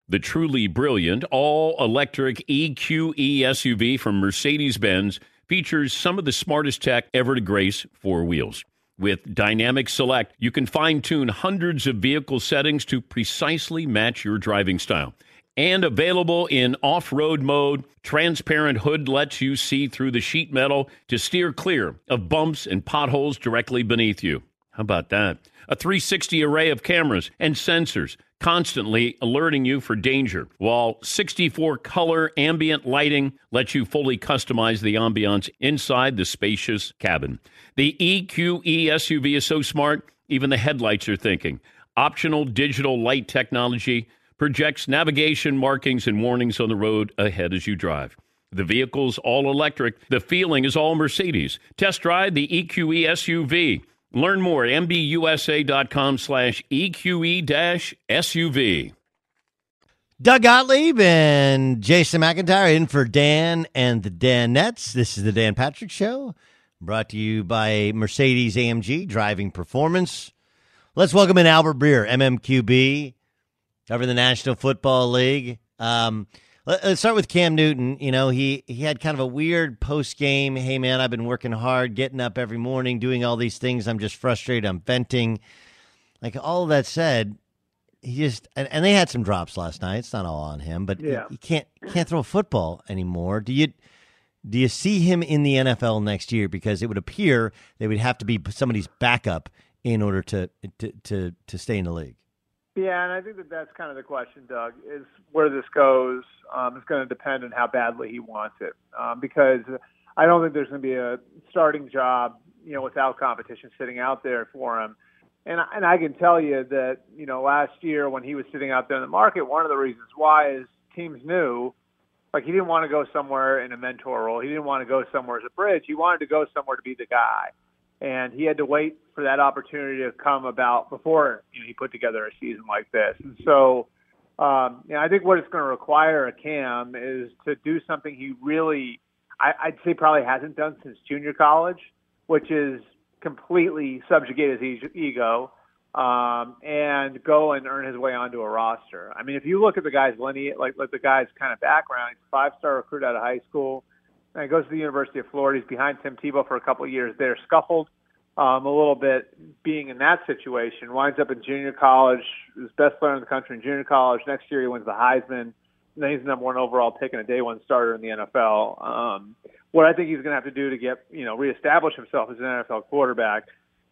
The truly brilliant all-electric E Q E S U V from Mercedes-Benz features some of the smartest tech ever to grace four wheels. With Dynamic Select, you can fine-tune hundreds of vehicle settings to precisely match your driving style. And available in off-road mode, transparent hood lets you see through the sheet metal to steer clear of bumps and potholes directly beneath you. How about that? A three sixty array of cameras and sensors constantly alerting you for danger, while sixty-four color ambient lighting lets you fully customize the ambiance inside the spacious cabin. The E Q E S U V is so smart, even the headlights are thinking. Optional digital light technology projects navigation markings and warnings on the road ahead as you drive. The vehicle's all electric. The feeling is all Mercedes. Test drive the E Q E S U V. Learn more at M B U S A dot com slash E Q E S U V. Doug Gottlieb and Jason McIntyre in for Dan and the Danettes. This is the Dan Patrick Show, brought to you by Mercedes-A M G Driving Performance. Let's welcome in Albert Breer, M M Q B. Over the National Football League. Um, let, let's start with Cam Newton. You know, he, he had kind of a weird post-game, hey, man, I've been working hard, getting up every morning, doing all these things. I'm just frustrated. I'm venting. Like, all of that said, he just – and they had some drops last night. It's not all on him. But yeah. he, he can't can't throw a football anymore. Do you do you see him in the N F L next year? Because it would appear they would have to be somebody's backup in order to to to, to stay in the league. Yeah, and I think that that's kind of the question, Doug, is where this goes um, is going to depend on how badly he wants it. Um, because I don't think there's going to be a starting job, you know, without competition sitting out there for him. And, and I can tell you that, you know, last year when he was sitting out there in the market, one of the reasons why is teams knew, like, he didn't want to go somewhere in a mentor role. He didn't want to go somewhere as a bridge. He wanted to go somewhere to be the guy. And he had to wait for that opportunity to come about before, you know, he put together a season like this. And so, um, you know, I think what it's going to require of Cam is to do something he really, I, I'd say probably hasn't done since junior college, which is completely subjugate his ego um, and go and earn his way onto a roster. I mean, if you look at the guy's lineage, like, like the guy's kind of background, he's a five-star recruit out of high school. And he goes to the University of Florida. He's behind Tim Tebow for a couple of years. They're scuffled um, a little bit being in that situation. Winds up in junior college. He's best player in the country in junior college. Next year he wins the Heisman. And then he's the number one overall pick and a day one starter in the N F L. Um, what I think he's going to have to do to get, you know, reestablish himself as an N F L quarterback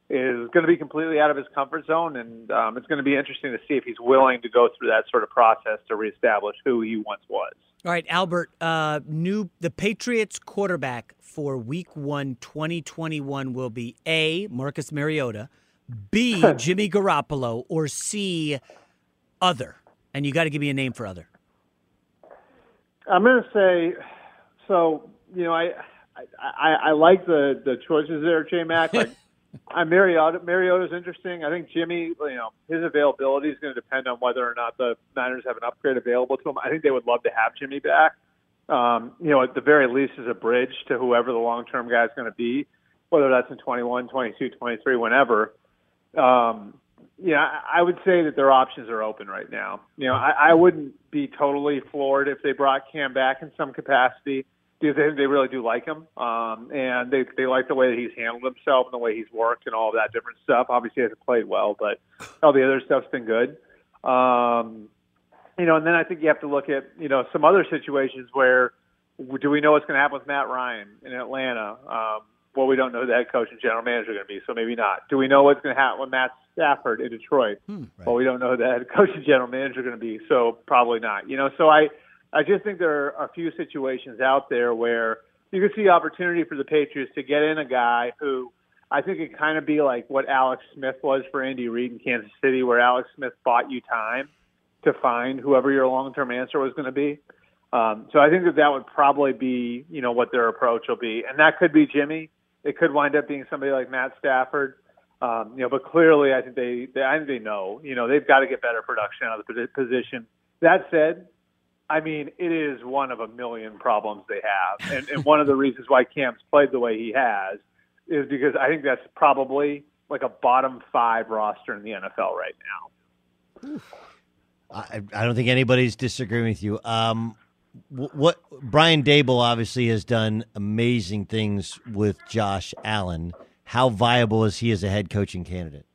is going to be completely out of his comfort zone. And um, it's going to be interesting to see if he's willing to go through that sort of process to reestablish who he once was. All right, Albert, uh, new the Patriots quarterback for week one, twenty twenty-one will be A, Marcus Mariota, B, Jimmy Garoppolo, or C, other. And you got to give me a name for other. I'm going to say, so, you know, I I, I, I like the, the choices there, J-Mac. Like, I Mariota Mariota's interesting. I think Jimmy, you know, his availability is going to depend on whether or not the Niners have an upgrade available to him. I think they would love to have Jimmy back. Um, you know, at the very least as a bridge to whoever the long-term guy is going to be, whether that's in twenty-one, twenty-two, twenty-three, whenever. Um, yeah, I would say that their options are open right now. You know, I, I wouldn't be totally floored if they brought Cam back in some capacity. They they really do like him, um, and they they like the way that he's handled himself and the way he's worked and all that different stuff. Obviously, he hasn't played well, but all the other stuff's been good. Um, you know, and then I think you have to look at, you know, some other situations where do we know what's going to happen with Matt Ryan in Atlanta? Um, well, we don't know who the head coach and general manager are going to be, so maybe not. Do we know what's going to happen with Matt Stafford in Detroit? Hmm, right. Well, we don't know who the head coach and general manager are going to be, so probably not. You know, so I. I just think there are a few situations out there where you can see opportunity for the Patriots to get in a guy who I think could kind of be like what Alex Smith was for Andy Reid in Kansas City, where Alex Smith bought you time to find whoever your long-term answer was going to be. Um, so I think that that would probably be, you know, what their approach will be. And that could be Jimmy. It could wind up being somebody like Matt Stafford. Um, you know, but clearly I think they, they, I think they know, you know, they've got to get better production out of the position. That said, I mean, it is one of a million problems they have. And, and one of the reasons why Cam's played the way he has is because I think that's probably like a bottom five roster in the N F L right now. I, I don't think anybody's disagreeing with you. Um, what Brian Daboll obviously has done amazing things with Josh Allen. How viable is he as a head coaching candidate?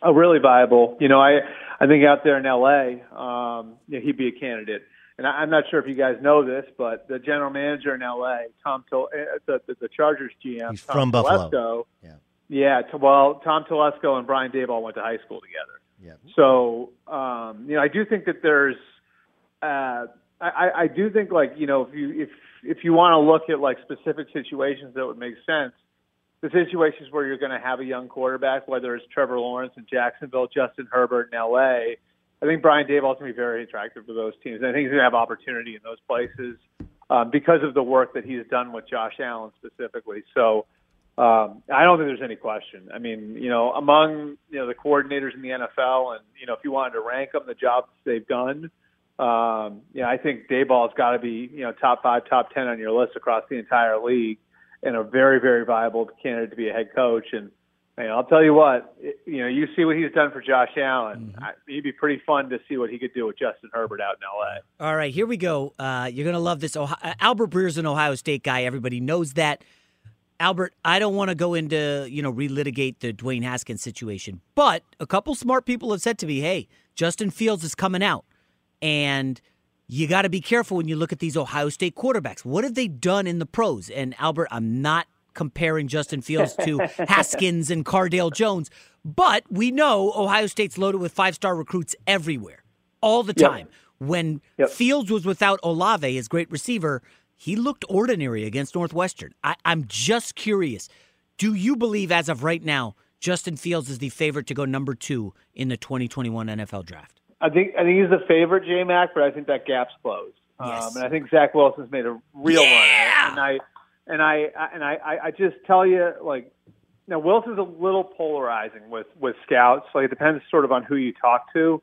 Oh, really viable. You know, I, I think out there in L A, um, yeah, he'd be a candidate. And I, I'm not sure if you guys know this, but the general manager in L A, Tom, Tul- uh, the, the, the Chargers G M, he's Tom from Buffalo. Telesco, yeah. Yeah. T- well, Tom Telesco and Brian Daboll went to high school together. Yeah. So, um, you know, I do think that there's, uh, I, I do think like, you know, if you if if you want to look at like specific situations that would make sense. The situations where you're going to have a young quarterback, whether it's Trevor Lawrence in Jacksonville, Justin Herbert in L A, I think Brian Daboll is going to be very attractive for those teams. And I think he's going to have opportunity in those places um, because of the work that he's done with Josh Allen specifically. So um, I don't think there's any question. I mean, you know, among you know the coordinators in the N F L, and you know, if you wanted to rank them, the jobs they've done, um, yeah, I think Daboll's got to be you know top five, top ten on your list across the entire league. And a very, very viable candidate to be a head coach. And you know, I'll tell you what, it, you know, you see what he's done for Josh Allen. Mm-hmm. I, it'd be pretty fun to see what he could do with Justin Herbert out in L A. All right, here we go. Uh, you're going to love this. Ohio- Albert Breer's an Ohio State guy. Everybody knows that. Albert, I don't want to go into, you know, relitigate the Dwayne Haskins situation, but a couple smart people have said to me, hey, Justin Fields is coming out. And you got to be careful when you look at these Ohio State quarterbacks. What have they done in the pros? And, Albert, I'm not comparing Justin Fields to Haskins and Cardale Jones, but we know Ohio State's loaded with five-star recruits everywhere, all the time. Yep. When yep. Fields was without Olave, his great receiver, he looked ordinary against Northwestern. I, I'm just curious, do you believe as of right now Justin Fields is the favorite to go number two in the twenty twenty-one N F L Draft? I think I think he's the favorite, J-Mac, but I think that gap's closed. Yes. Um, and I think Zach Wilson's made a real yeah! run at it. And I and I and I, I just tell you, like, now Wilson's a little polarizing with, with scouts. Like, it depends sort of on who you talk to.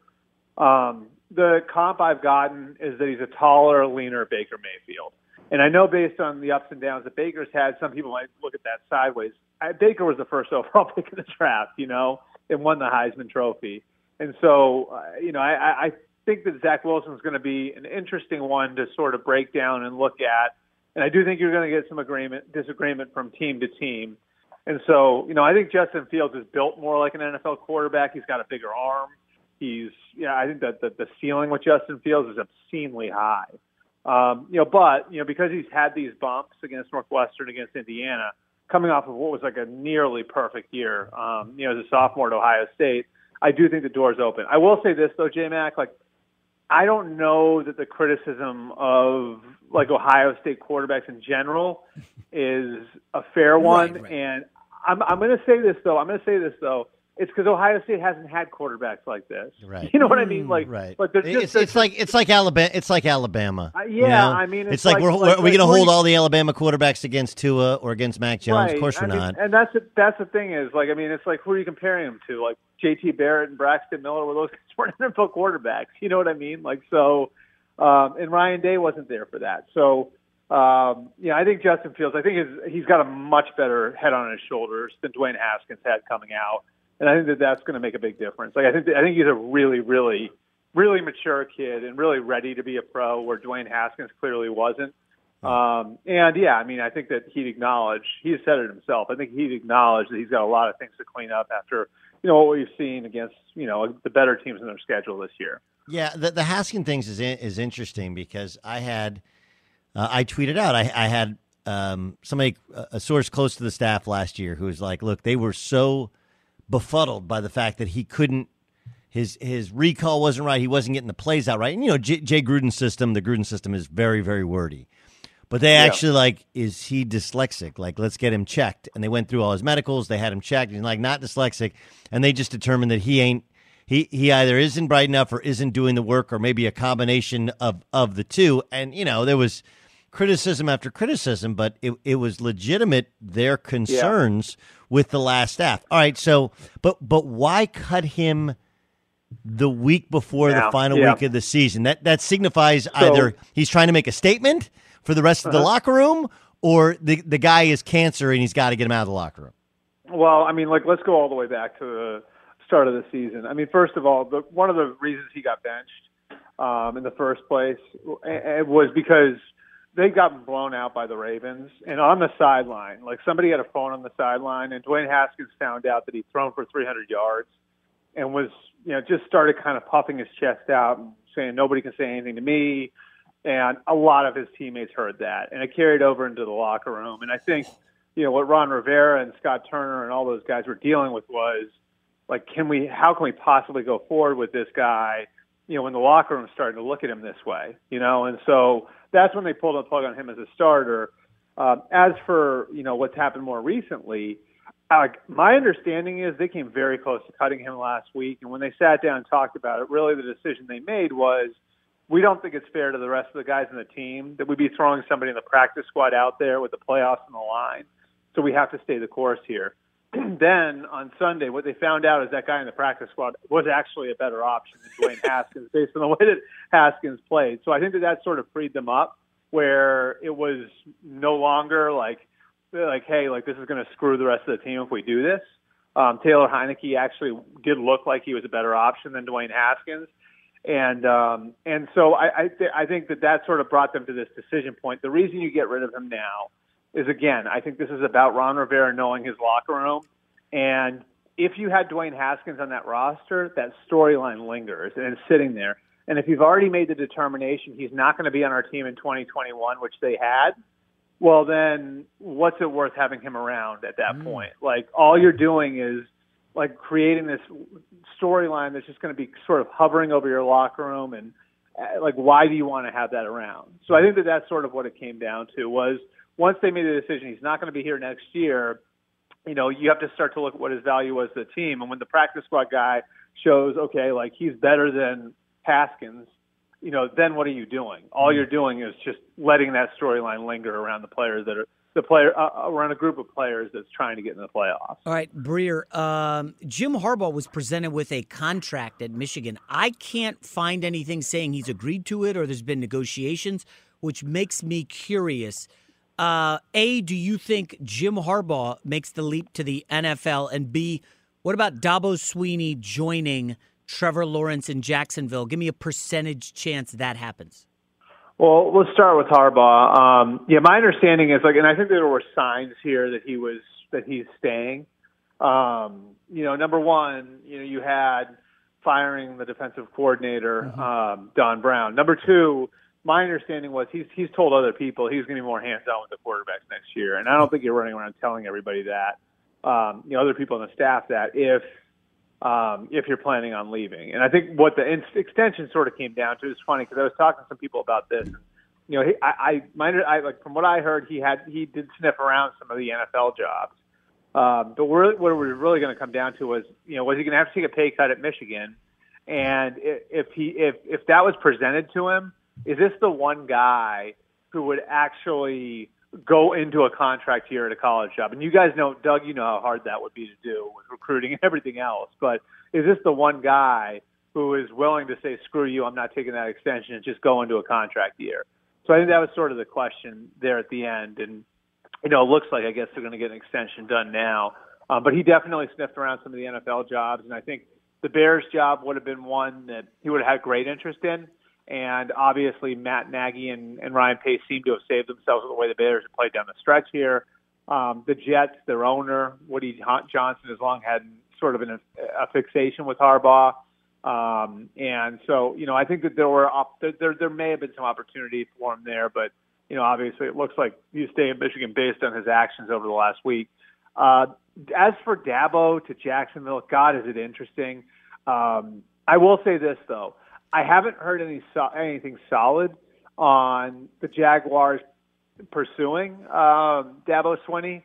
Um, the comp I've gotten is that he's a taller, leaner Baker Mayfield. And I know based on the ups and downs that Baker's had, some people might look at that sideways. I, Baker was the first overall pick in the draft, you know, and won the Heisman Trophy. And so, uh, you know, I, I think that Zach Wilson is going to be an interesting one to sort of break down and look at. And I do think you're going to get some agreement, disagreement from team to team. And so, you know, I think Justin Fields is built more like an N F L quarterback. He's got a bigger arm. He's, yeah, I think that the, the ceiling with Justin Fields is obscenely high. Um, you know, but, you know, because he's had these bumps against Northwestern, against Indiana, coming off of what was like a nearly perfect year, um, you know, as a sophomore at Ohio State, I do think the door's open. I will say this, though, J-Mac, like, I don't know that the criticism of, like, Ohio State quarterbacks in general is a fair one. Right, right. And I'm, I'm going to say this, though. I'm going to say this, though. It's because Ohio State hasn't had quarterbacks like this. Right. You know what I mean? Like, right. Like just, it's, it's like it's like Alabama. It's like Alabama. Uh, yeah, you know? I mean, it's, it's like, like we're like, are we going to hold all the Alabama quarterbacks against Tua or against Mac Jones? Right. Of course we're I not. Mean, and that's the, that's the thing is, like, I mean, it's like who are you comparing them to? Like J T Barrett and Braxton Miller were those weren't N F L quarterbacks. You know what I mean? Like so, um, and Ryan Day wasn't there for that. So. Um, yeah, I think Justin Fields. I think his, he's got a much better head on his shoulders than Dwayne Haskins had coming out. And I think that that's going to make a big difference. Like I think, I think he's a really, really, really mature kid and really ready to be a pro, where Dwayne Haskins clearly wasn't. Um, and yeah, I mean, I think that he'd acknowledge, he said it himself, I think he'd acknowledge that he's got a lot of things to clean up after, you know, what we've seen against, you know, the better teams in their schedule this year. Yeah. The, the Haskins things is in, is interesting because I had, uh, I tweeted out, I, I had, um, somebody, a source close to the staff last year who was like, look, they were so befuddled by the fact that he couldn't, his, his recall wasn't right. He wasn't getting the plays out right. And, you know, J, Jay Gruden's system, the Gruden system is very, very wordy. But they actually, yeah. like, is he dyslexic? Like, let's get him checked. And they went through all his medicals. They had him checked. He's, like, not dyslexic. And they just determined that he ain't he, – he either isn't bright enough or isn't doing the work or maybe a combination of, of the two. And, you know, there was criticism after criticism, but it, it was legitimate, their concerns yeah. with the last staff. All right, so but, – but why cut him – the week before yeah, the final yeah. week of the season? That that signifies so, either he's trying to make a statement for the rest of the uh-huh. locker room, or the the guy is cancer and he's got to get him out of the locker room. Well, I mean, like, let's go all the way back to the start of the season. I mean, first of all, the, one of the reasons he got benched um, in the first place it was because they got blown out by the Ravens, and on the sideline, like, somebody had a phone on the sideline, and Dwayne Haskins found out that he'd thrown for three hundred yards and was, you know, just started kind of puffing his chest out and saying, nobody can say anything to me. And a lot of his teammates heard that. And it carried over into the locker room. And I think, you know, what Ron Rivera and Scott Turner and all those guys were dealing with was, like, can we, how can we possibly go forward with this guy, you know, when the locker room started to look at him this way, you know? And so that's when they pulled the plug on him as a starter. Um, as for, you know, what's happened more recently, Uh, my understanding is they came very close to cutting him last week, and when they sat down and talked about it, really the decision they made was, we don't think it's fair to the rest of the guys in the team that we'd be throwing somebody in the practice squad out there with the playoffs on the line, so we have to stay the course here. Then on Sunday, what they found out is that guy in the practice squad was actually a better option than Dwayne Haskins based on the way that Haskins played. So I think that that sort of freed them up, where it was no longer like, like, hey, like, this is going to screw the rest of the team if we do this. Um, Taylor Heinicke actually did look like he was a better option than Dwayne Haskins. And um, and so I I, th- I think that that sort of brought them to this decision point. The reason you get rid of him now is, again, I think this is about Ron Rivera knowing his locker room. And if you had Dwayne Haskins on that roster, that storyline lingers and it's sitting there. And if you've already made the determination he's not going to be on our team in twenty twenty-one, which they had, well, then what's it worth having him around at that mm. point? Like, all you're doing is, like, creating this storyline that's just going to be sort of hovering over your locker room, and, like, why do you want to have that around? So I think that that's sort of what it came down to, was once they made the decision he's not going to be here next year, you know, you have to start to look at what his value was to the team. And when the practice squad guy shows, okay, like, he's better than Haskins, you know, then what are you doing? All you're doing is just letting that storyline linger around the players that are the player uh, around a group of players that's trying to get in the playoffs. All right, Breer, um, Jim Harbaugh was presented with a contract at Michigan. I can't find anything saying he's agreed to it or there's been negotiations, which makes me curious. Uh, a, do you think Jim Harbaugh makes the leap to the N F L? And B, what about Dabo Swinney joining Trevor Lawrence in Jacksonville? Give me a percentage chance that happens. Well, let's start with Harbaugh. Um, yeah, my understanding is, like, and I think there were signs here that he was, that he's staying. Um, you know, number one, you know, you had firing the defensive coordinator, mm-hmm. um, Don Brown. Number two, my understanding was he's, he's told other people he's going to be more hands-on with the quarterbacks next year. And I don't think you're running around telling everybody that, um, you know, other people on the staff that if, Um, if you're planning on leaving. And I think what the in- extension sort of came down to is funny, because I was talking to some people about this. You know, he, I, I, my, I, like, from what I heard, he had he did sniff around some of the N F L jobs. Um, but we're, what we're really going to come down to was, you know, was he going to have to take a pay cut at Michigan? And if he if if that was presented to him, is this the one guy who would actually go into a contract year at a college job? And you guys know, Doug, you know how hard that would be to do with recruiting and everything else. But is this the one guy who is willing to say, screw you, I'm not taking that extension, and just go into a contract year? So I think that was sort of the question there at the end. And, you know, it looks like, I guess, they're going to get an extension done now. Um, but he definitely sniffed around some of the N F L jobs. And I think the Bears job would have been one that he would have had great interest in. And obviously, Matt Nagy and, and Ryan Pace seem to have saved themselves with the way the Bears have played down the stretch here. Um, the Jets, their owner, Woody Johnson, has long had sort of an, a fixation with Harbaugh. Um, and so, you know, I think that there were op- there there may have been some opportunity for him there, but, you know, obviously it looks like you stay in Michigan based on his actions over the last week. Uh, as for Dabo to Jacksonville, God, is it interesting. Um, I will say this, though. I haven't heard any so- anything solid on the Jaguars pursuing um, Dabo Swinney.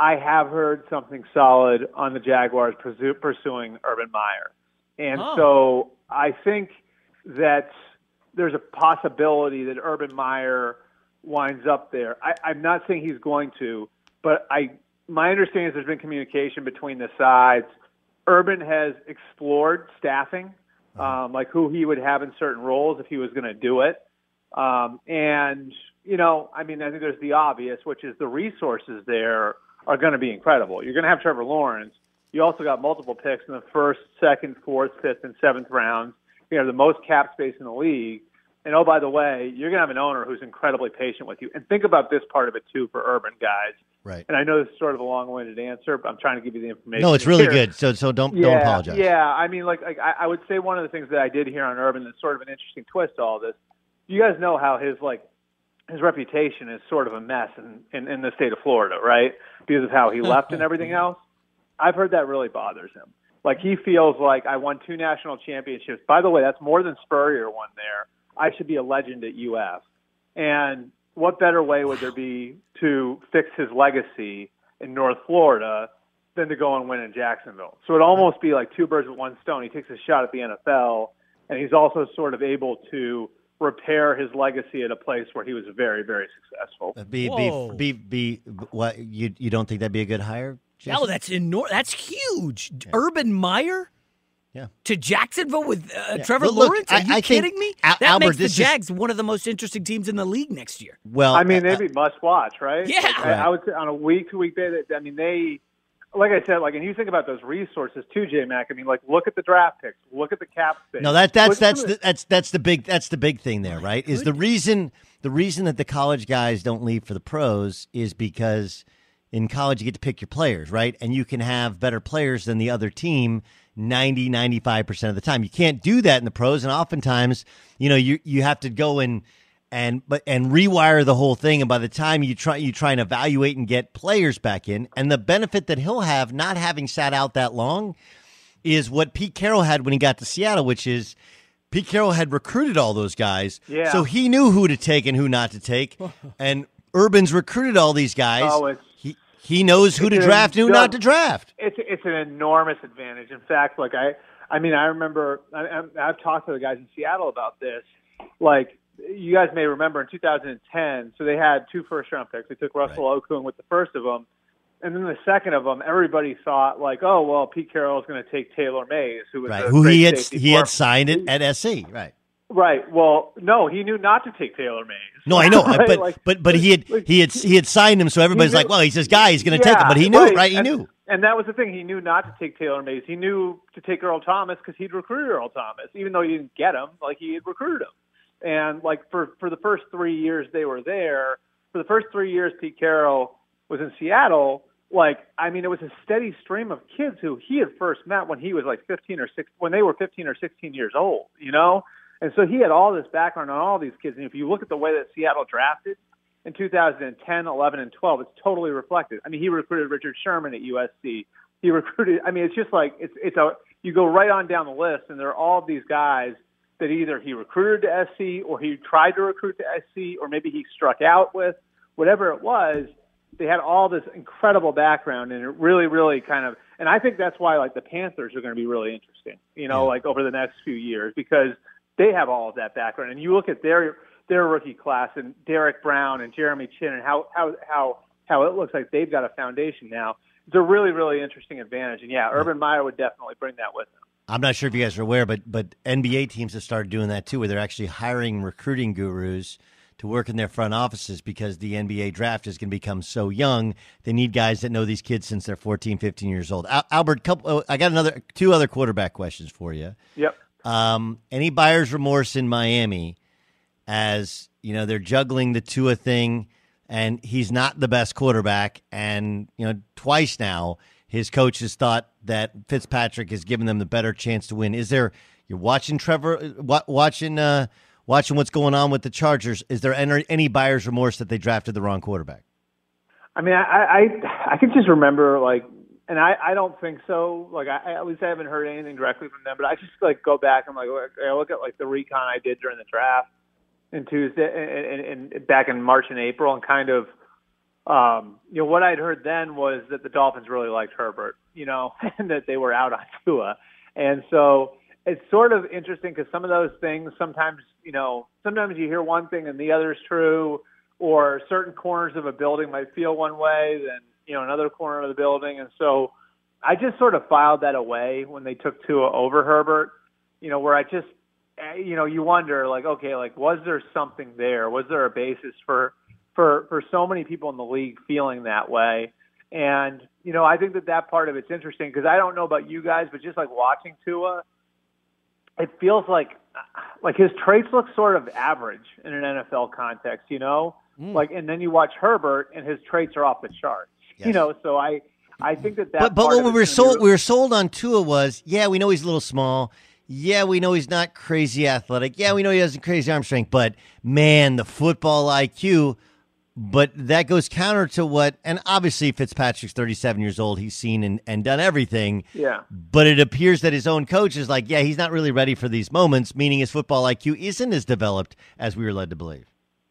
I have heard something solid on the Jaguars pursu- pursuing Urban Meyer. And oh. so I think that there's a possibility that Urban Meyer winds up there. I, I'm not saying he's going to, but I my understanding is there's been communication between the sides. Urban has explored staffing, um, like who he would have in certain roles if he was going to do it. Um, and, you know, I mean, I think there's the obvious, which is the resources there are going to be incredible. You're going to have Trevor Lawrence. You also got multiple picks in the first, second, fourth, fifth, and seventh rounds. You know, the most cap space in the league. And, oh, by the way, you're going to have an owner who's incredibly patient with you. And think about this part of it, too, for Urban, guys. Right. And I know this is sort of a long-winded answer, but I'm trying to give you the information. No, it's really here. good, so so don't, yeah, don't apologize. Yeah, I mean, like, like I, I would say one of the things that I did hear on Urban that's sort of an interesting twist to all this, you guys know how his, like, his reputation is sort of a mess in, in, in the state of Florida, right, because of how he left and everything else. I've heard that really bothers him. Like, he feels like, I won two national championships. By the way, that's more than Spurrier won there. I should be a legend at U F. And what better way would there be to fix his legacy in North Florida than to go and win in Jacksonville? So it'd almost be like two birds with one stone. He takes a shot at the N F L, and he's also sort of able to repair his legacy at a place where he was very, very successful. Be, be, be, be, what, you, you don't think that'd be a good hire, Jason? No, that's enormous. That's huge. Yeah. Urban Meyer? Yeah, to Jacksonville with uh, yeah. Trevor look, Lawrence? Are I, you I kidding me? Al- that Albert, makes the Jags is... one of the most interesting teams in the league next year. Well, I mean, uh, they'd be must watch, right? Yeah, like, right. I, I would say on a week to week basis. I mean, they, like I said, like, and you think about those resources too, J Mac. I mean, like, look at the draft picks, look at the cap space. No, that that's that's the, that's that's the big that's the big thing there, right? Is the reason the reason that the college guys don't leave for the pros is because in college you get to pick your players, right? And you can have better players than the other team ninety, ninety-five percent of the time. You can't do that in the pros, and oftentimes, you know, you you have to go and and but and rewire the whole thing, and by the time you try you try and evaluate and get players back in, and the benefit that he'll have not having sat out that long is what Pete Carroll had when he got to Seattle, which is Pete Carroll had recruited all those guys. Yeah. So he knew who to take and who not to take. And Urban's recruited all these guys. Oh, it's- He knows who to draft and who not to draft. It's it's an enormous advantage. In fact, like I, I mean, I remember I, I've talked to the guys in Seattle about this. Like, you guys may remember in two thousand ten, so they had two first round picks. They took Russell right. Okung with the first of them, and then the second of them, everybody thought like, oh well, Pete Carroll is going to take Taylor Mays, who was right. who he had he had signed it at S C, right. Right. Well, no, he knew not to take Taylor Mays. No, I know, right? but, like, but but he had he had he had signed him, so everybody's like, well, he's this guy, he's going to yeah, take him. But he knew, right? right? He and, knew, and that was the thing. He knew not to take Taylor Mays. He knew to take Earl Thomas because he'd recruited Earl Thomas, even though he didn't get him. Like, he had recruited him, and like for for the first three years they were there. For the first three years, Pete Carroll was in Seattle. Like, I mean, it was a steady stream of kids who he had first met when he was like fifteen or six, when they were fifteen or sixteen years old. You know. And so he had all this background on all these kids. And if you look at the way that Seattle drafted in two thousand ten, eleven, and twelve, it's totally reflected. I mean, he recruited Richard Sherman at U S C. He recruited – I mean, it's just like it's it's a you go right on down the list, and there are all these guys that either he recruited to S C or he tried to recruit to S C or maybe he struck out with. Whatever it was, they had all this incredible background, and it really, really kind of – and I think that's why, like, the Panthers are going to be really interesting, you know, yeah. like over the next few years because – they have all of that background. And you look at their their rookie class and Derek Brown and Jeremy Chinn and how how how, how it looks like they've got a foundation now. It's a really, really interesting advantage. And, yeah, Urban Meyer would definitely bring that with him. I'm not sure if you guys are aware, but but N B A teams have started doing that too, where they're actually hiring recruiting gurus to work in their front offices because the N B A draft is going to become so young. They need guys that know these kids since they're fourteen, fifteen years old. Al- Albert, couple, oh, I got another two other quarterback questions for you. Yep. um, any buyer's remorse in Miami as, you know, they're juggling the Tua thing and he's not the best quarterback. And, you know, twice now his coach has thought that Fitzpatrick has given them the better chance to win. Is there, you're watching Trevor, watching, uh, watching what's going on with the Chargers. Is there any buyer's remorse that they drafted the wrong quarterback? I mean, I, I, I could just remember, like, and I, I don't think so. Like, I, at least I haven't heard anything directly from them, but I just, like, go back and, like, I look at, like, the recon I did during the draft in Tuesday and, and back in March and April, and kind of, um, you know, what I'd heard then was that the Dolphins really liked Herbert, you know, and that they were out on Tua. And so it's sort of interesting because some of those things sometimes, you know, sometimes you hear one thing and the other is true, or certain corners of a building might feel one way than, you know, another corner of the building. And so I just sort of filed that away when they took Tua over Herbert, you know, where I just, you know, you wonder, like, okay, like, was there something there? Was there a basis for, for, for so many people in the league feeling that way? And, you know, I think that that part of it's interesting because I don't know about you guys, but just like watching Tua, it feels like, like his traits look sort of average in an N F L context, you know? Mm. Like, and then you watch Herbert, and his traits are off the charts. Yes. You know, so I, I think that that. But, but what we were sold, really- we were sold on Tua was, yeah, we know he's a little small. Yeah, we know he's not crazy athletic. Yeah, we know he has crazy arm strength. But man, the football I Q. But that goes counter to what, and obviously Fitzpatrick's thirty-seven years old. He's seen and, and done everything. Yeah. But it appears that his own coach is like, yeah, he's not really ready for these moments. Meaning his football I Q isn't as developed as we were led to believe.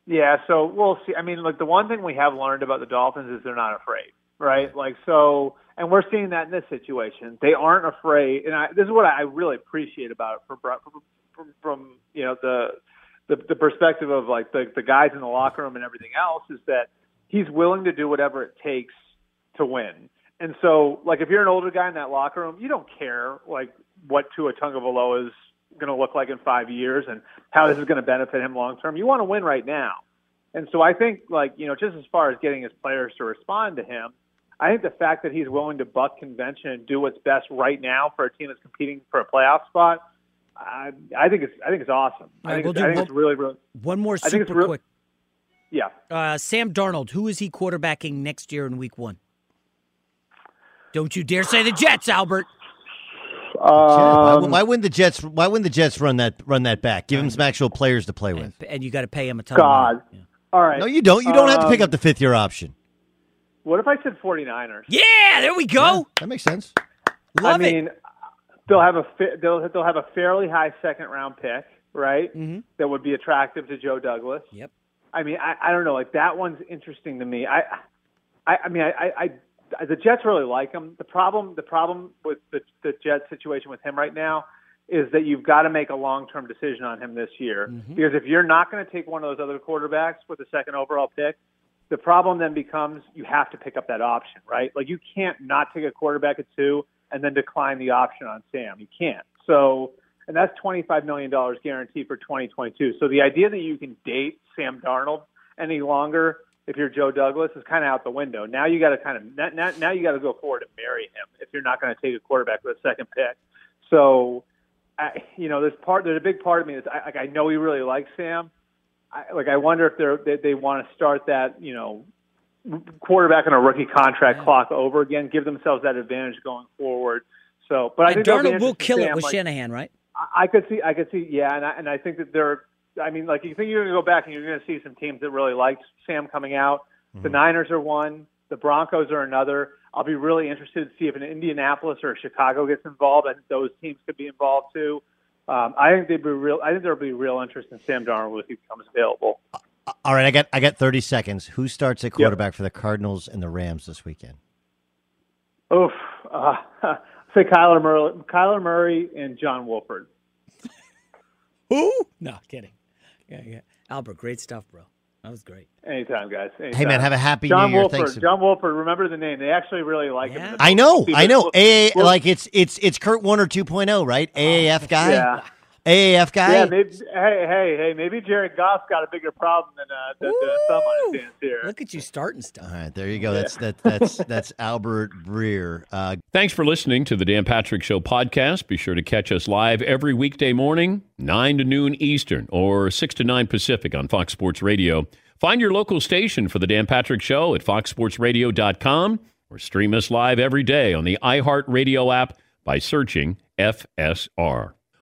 Yeah, so we'll see. I mean, like, the one thing we have learned about the Dolphins is they're not afraid, right? Like, so, and we're seeing that in this situation. They aren't afraid, and I, this is what I really appreciate about it from, from, from you know, the, the the perspective of, like, the, the guys in the locker room and everything else is that he's willing to do whatever it takes to win. And so, like, if you're an older guy in that locker room, you don't care, like, what Tua Tagovailoa is going to look like in five years and how this is going to benefit him long term. You want to win right now. And so I think, like, you know, just as far as getting his players to respond to him, I think the fact that he's willing to buck convention and do what's best right now for a team that's competing for a playoff spot, I, I think it's I think it's awesome. Right, I think, we'll it's, I think one, it's really, really one more super I think it's real, quick. Yeah. Uh, Sam Darnold, who is he quarterbacking next year in week one? Don't you dare say the Jets, Albert. Um, why wouldn't the Jets? Why wouldn't the Jets run that run that back? Give them some actual players to play with, and, and you got to pay them a ton. God, of money. Yeah. All right. No, you don't. You don't um, have to pick up the fifth year option. What if I said 49ers? Yeah, there we go. Yeah, that makes sense. Love I mean, it. they'll have a they'll they'll have a fairly high second round pick, right? Mm-hmm. That would be attractive to Joe Douglas. Yep. I mean, I, I don't know. Like, that one's interesting to me. I, I, I mean, I. I, I The Jets really like him. The problem, the problem with the, the Jets situation with him right now is that you've got to make a long-term decision on him this year. Mm-hmm. Because if you're not going to take one of those other quarterbacks with the second overall pick, the problem then becomes you have to pick up that option, right? Like, you can't not take a quarterback at two and then decline the option on Sam. You can't. So, and that's twenty-five million dollars guaranteed for twenty twenty-two. So the idea that you can date Sam Darnold any longer if you're Joe Douglas, is kind of out the window. Now you got to kind of now, now you got to go forward and marry him if you're not going to take a quarterback with a second pick. So, I, you know, there's part there's a big part of me that's I, like I know he really likes Sam. I, like I wonder if they're, they they want to start that you know quarterback on a rookie contract yeah. clock over again, give themselves that advantage going forward. So, but and I think Darnold will kill Sam. It with like, Shanahan, right? I, I could see, I could see, yeah, and I, and I think that they're. I mean, like, you think you're going to go back and you're going to see some teams that really liked Sam coming out. Mm-hmm. The Niners are one. The Broncos are another. I'll be really interested to see if an Indianapolis or a Chicago gets involved. I think those teams could be involved too. Um, I think they'd be real. I think there'll be real interest in Sam Darnold if he becomes available. All right, I got I got thirty seconds. Who starts at quarterback yep. for the Cardinals and the Rams this weekend? Oof, uh, say Kyler Murray, Kyler Murray and John Wolford. Who? No, kidding. Yeah, yeah. Albert, great stuff, bro. That was great. Anytime, guys. Anytime. Hey, man, have a happy John New Wolford, Year. Thanks. John Wolford, remember the name. They actually really like yeah. him. I know, I know. A A, like, it's it's it's Kurt Warner two point oh, right? A A F guy? Yeah. A A F guy. Yeah, maybe, hey, hey, hey, maybe Jared Goff's got a bigger problem than uh, that, uh, some understands here. Look at you starting stuff. All right, there you go. Yeah. That's that, that's that's Albert Breer. Uh, Thanks for listening to the Dan Patrick Show podcast. Be sure to catch us live every weekday morning, nine to noon Eastern or six to nine Pacific on Fox Sports Radio. Find your local station for the Dan Patrick Show at fox sports radio dot com or stream us live every day on the iHeartRadio app by searching F S R.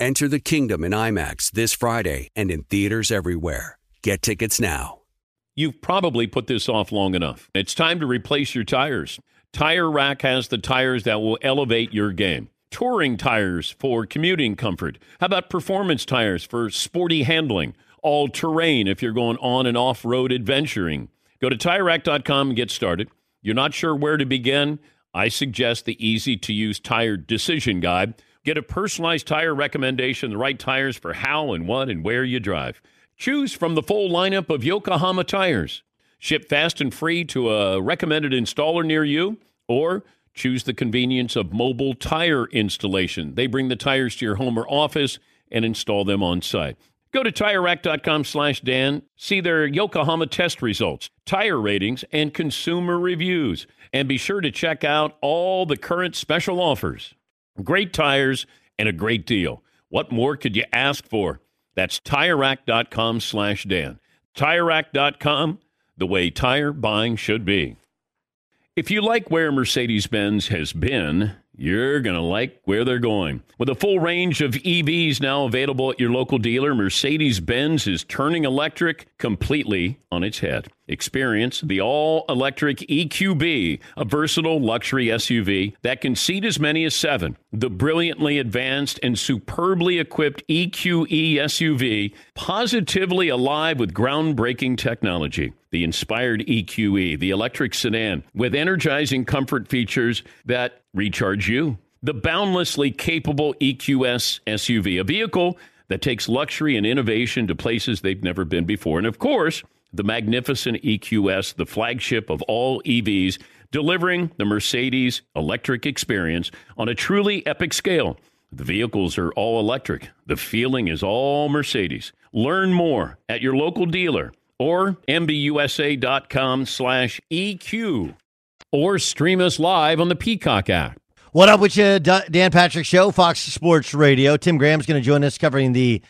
Enter the kingdom in IMAX this Friday and in theaters everywhere. Get tickets now. You've probably put this off long enough. It's time to replace your tires. Tire Rack has the tires that will elevate your game. Touring tires for commuting comfort. How about performance tires for sporty handling? All-terrain if you're going on and off-road adventuring. Go to tire rack dot com and get started. You're not sure where to begin? I suggest the easy-to-use tire decision guide. Get a personalized tire recommendation, the right tires for how and what and where you drive. Choose from the full lineup of Yokohama tires. Ship fast and free to a recommended installer near you, or choose the convenience of mobile tire installation. They bring the tires to your home or office and install them on site. Go to tire rack dot com slash Dan, see their Yokohama test results, tire ratings, and consumer reviews. And be sure to check out all the current special offers. Great tires and a great deal. What more could you ask for? That's tire rack dot com slash Dan. tire rack dot com, the way tire buying should be. If you like where Mercedes-Benz has been, you're going to like where they're going. With a full range of E Vs now available at your local dealer, Mercedes-Benz is turning electric completely on its head. Experience the all-electric E Q B, a versatile luxury S U V that can seat as many as seven. The brilliantly advanced and superbly equipped E Q E S U V, positively alive with groundbreaking technology. The inspired E Q E, the electric sedan, with energizing comfort features that recharge you. The boundlessly capable E Q S S U V, a vehicle that takes luxury and innovation to places they've never been before. And of course, the magnificent E Q S, the flagship of all E Vs, delivering the Mercedes electric experience on a truly epic scale. The vehicles are all electric. The feeling is all Mercedes. Learn more at your local dealer or m b u s a dot com slash E Q or stream us live on the Peacock app. What up with you, Dan Patrick Show, Fox Sports Radio. Tim Graham's going to join us covering the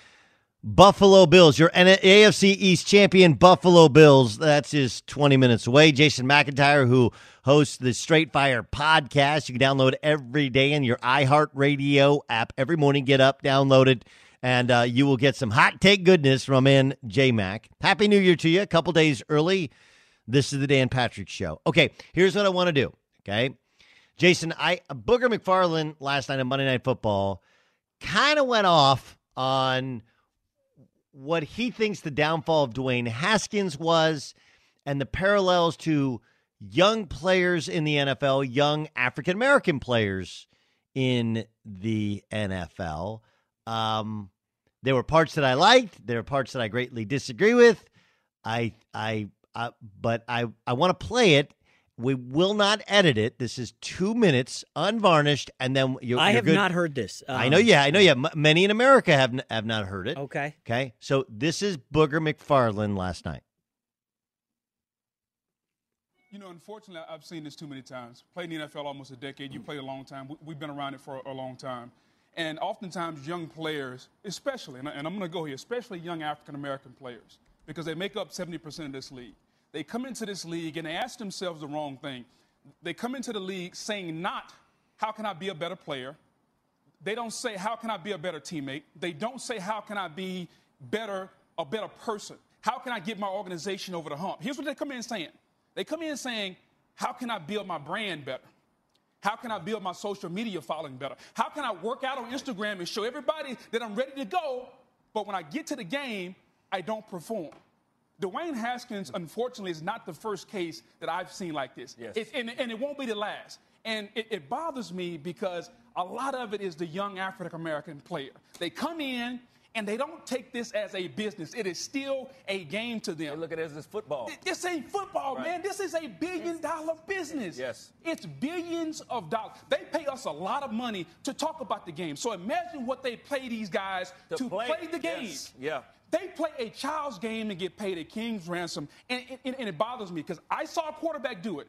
Buffalo Bills, your A F C East champion Buffalo Bills. That's just twenty minutes away. Jason McIntyre, who hosts the Straight Fire podcast. You can download every day in your iHeartRadio app. Every morning, get up, download it, and uh, you will get some hot take goodness from in J-Mac. Happy New Year to you. A couple days early. This is the Dan Patrick Show. Okay, here's what I want to do, okay? Jason, I Booger McFarland last night on Monday Night Football kind of went off on what he thinks the downfall of Dwayne Haskins was and the parallels to young players in the N F L, young African-American players in the N F L. Um, there were parts that I liked. There were parts that I greatly disagree with. I, I, I but I, I want to play it. We will not edit it. This is two minutes, unvarnished, and then you're, I you're have good. not heard this. Um, I know, yeah, I know, yeah. M- many in America have n- have not heard it. Okay, okay. So this is Booger McFarland last night. You know, unfortunately, I've seen this too many times. Played in the N F L almost a decade. You play a long time. We've been around it for a long time, and oftentimes young players, especially, and I'm going to go here, especially young African American players, because they make up seventy percent of this league. They come into this league and they ask themselves the wrong thing. They come into the league saying not, how can I be a better player? They don't say, how can I be a better teammate? They don't say, how can I be better, a better person? How can I get my organization over the hump? Here's what they come in saying. They come in saying, how can I build my brand better? How can I build my social media following better? How can I work out on Instagram and show everybody that I'm ready to go, but when I get to the game, I don't perform? Dwayne Haskins, unfortunately, is not the first case that I've seen like this. Yes. It, and, and it won't be the last. And it, it bothers me because a lot of it is the young African-American player. They come in, and they don't take this as a business. It is still a game to them. They look at it as football. This ain't football, right, man. This is a billion-dollar business. Yes. It's billions of dollars. They pay us a lot of money to talk about the game. So imagine what they pay these guys to, to play. play the game. Yes. Yeah. They play a child's game and get paid a king's ransom, and, and, and it bothers me because I saw a quarterback do it.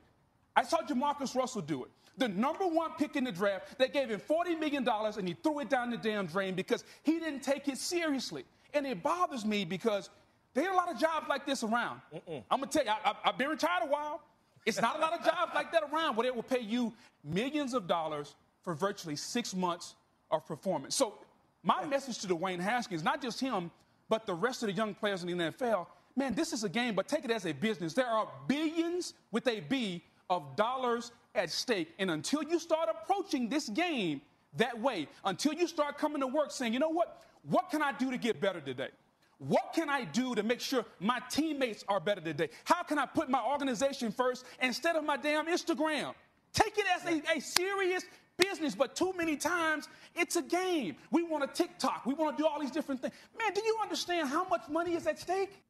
I saw Jamarcus Russell do it. The number one pick in the draft, they gave him forty million dollars, and he threw it down the damn drain because he didn't take it seriously. And it bothers me because there ain't a lot of jobs like this around. Mm-mm. I'm going to tell you, I, I, I've been retired a while. It's not a lot of jobs like that around where they will pay you millions of dollars for virtually six months of performance. So my message to Dwayne Haskins, not just him, but the rest of the young players in the N F L, man, this is a game, but take it as a business. There are billions, with a B, of dollars at stake. And until you start approaching this game that way, until you start coming to work saying, you know what, what can I do to get better today? What can I do to make sure my teammates are better today? How can I put my organization first instead of my damn Instagram? Take it as a, a serious business, but too many times it's a game. We want a TikTok. We want to do all these different things. Man, do you understand how much money is at stake?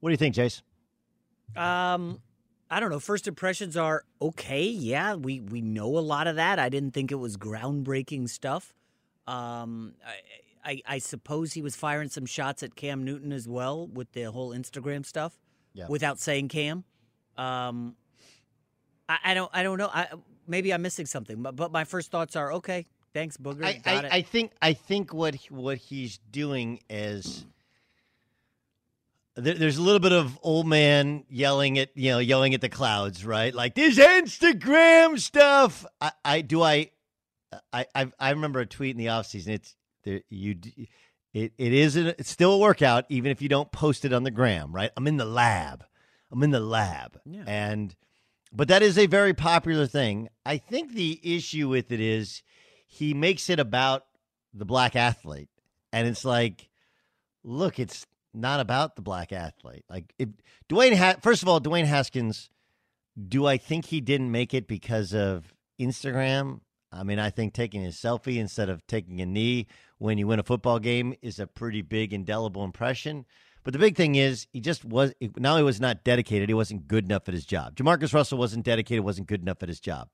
What do you think, Chase? Um, I don't know. First impressions are okay. Yeah, we, we know a lot of that. I didn't think it was groundbreaking stuff. Um, I, I I suppose he was firing some shots at Cam Newton as well with the whole Instagram stuff, yeah, without saying Cam. Um, I, I don't I don't know. I. Maybe I'm missing something, but, but my first thoughts are, okay, thanks, Booger. I, got I, it. I think I think what what he's doing is there, there's a little bit of old man yelling at you know yelling at the clouds, right? Like this Instagram stuff. I, I do I I I I remember a tweet in the offseason. It's there, you. It it is a, it's still a workout, even if you don't post it on the gram, right? I'm in the lab. I'm in the lab, yeah. and. But that is a very popular thing. I think the issue with it is he makes it about the black athlete. And it's like, look, it's not about the black athlete. Like, if Dwayne, ha- first of all, Dwayne Haskins, do I think he didn't make it because of Instagram? I mean, I think taking a selfie instead of taking a knee when you win a football game is a pretty big, indelible impression. But the big thing is he just was – now he was not dedicated. He wasn't good enough at his job. Jamarcus Russell wasn't dedicated, wasn't good enough at his job.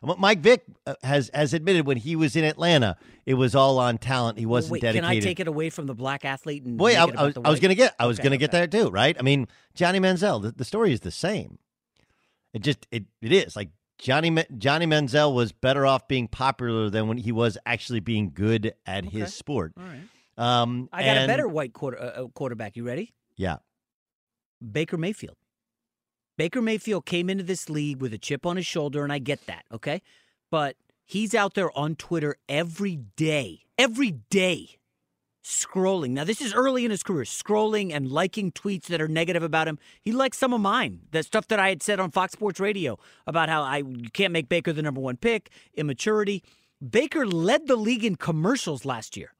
Mike Vick has has admitted when he was in Atlanta, it was all on talent. He wasn't Wait, dedicated. Can I take it away from the black athlete? And Wait, I, I was, was going to get I was okay, going to okay. get there too, right? I mean, Johnny Manziel, the, the story is the same. It just it, – it is. Like Johnny Johnny Manziel was better off being popular than when he was actually being good at okay. his sport. All right. Um, I got and, a better white quarter, uh, quarterback. You ready? Yeah. Baker Mayfield. Baker Mayfield came into this league with a chip on his shoulder, and I get that, okay? But he's out there on Twitter every day, every day scrolling. Now, this is early in his career, scrolling and liking tweets that are negative about him. He likes some of mine, the stuff that I had said on Fox Sports Radio about how I you can't make Baker the number one pick, immaturity. Baker led the league in commercials last year.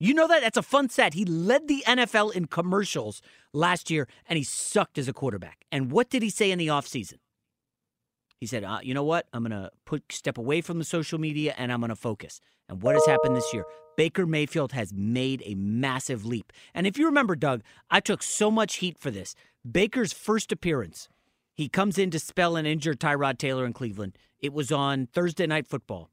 You know that? That's a fun stat. He led the N F L in commercials last year, and he sucked as a quarterback. And what did he say in the offseason? He said, uh, you know what? I'm going to put step away from the social media, and I'm going to focus. And what has happened this year? Baker Mayfield has made a massive leap. And if you remember, Doug, I took so much heat for this. Baker's first appearance, he comes in to spell and injure Tyrod Taylor in Cleveland. It was on Thursday Night Football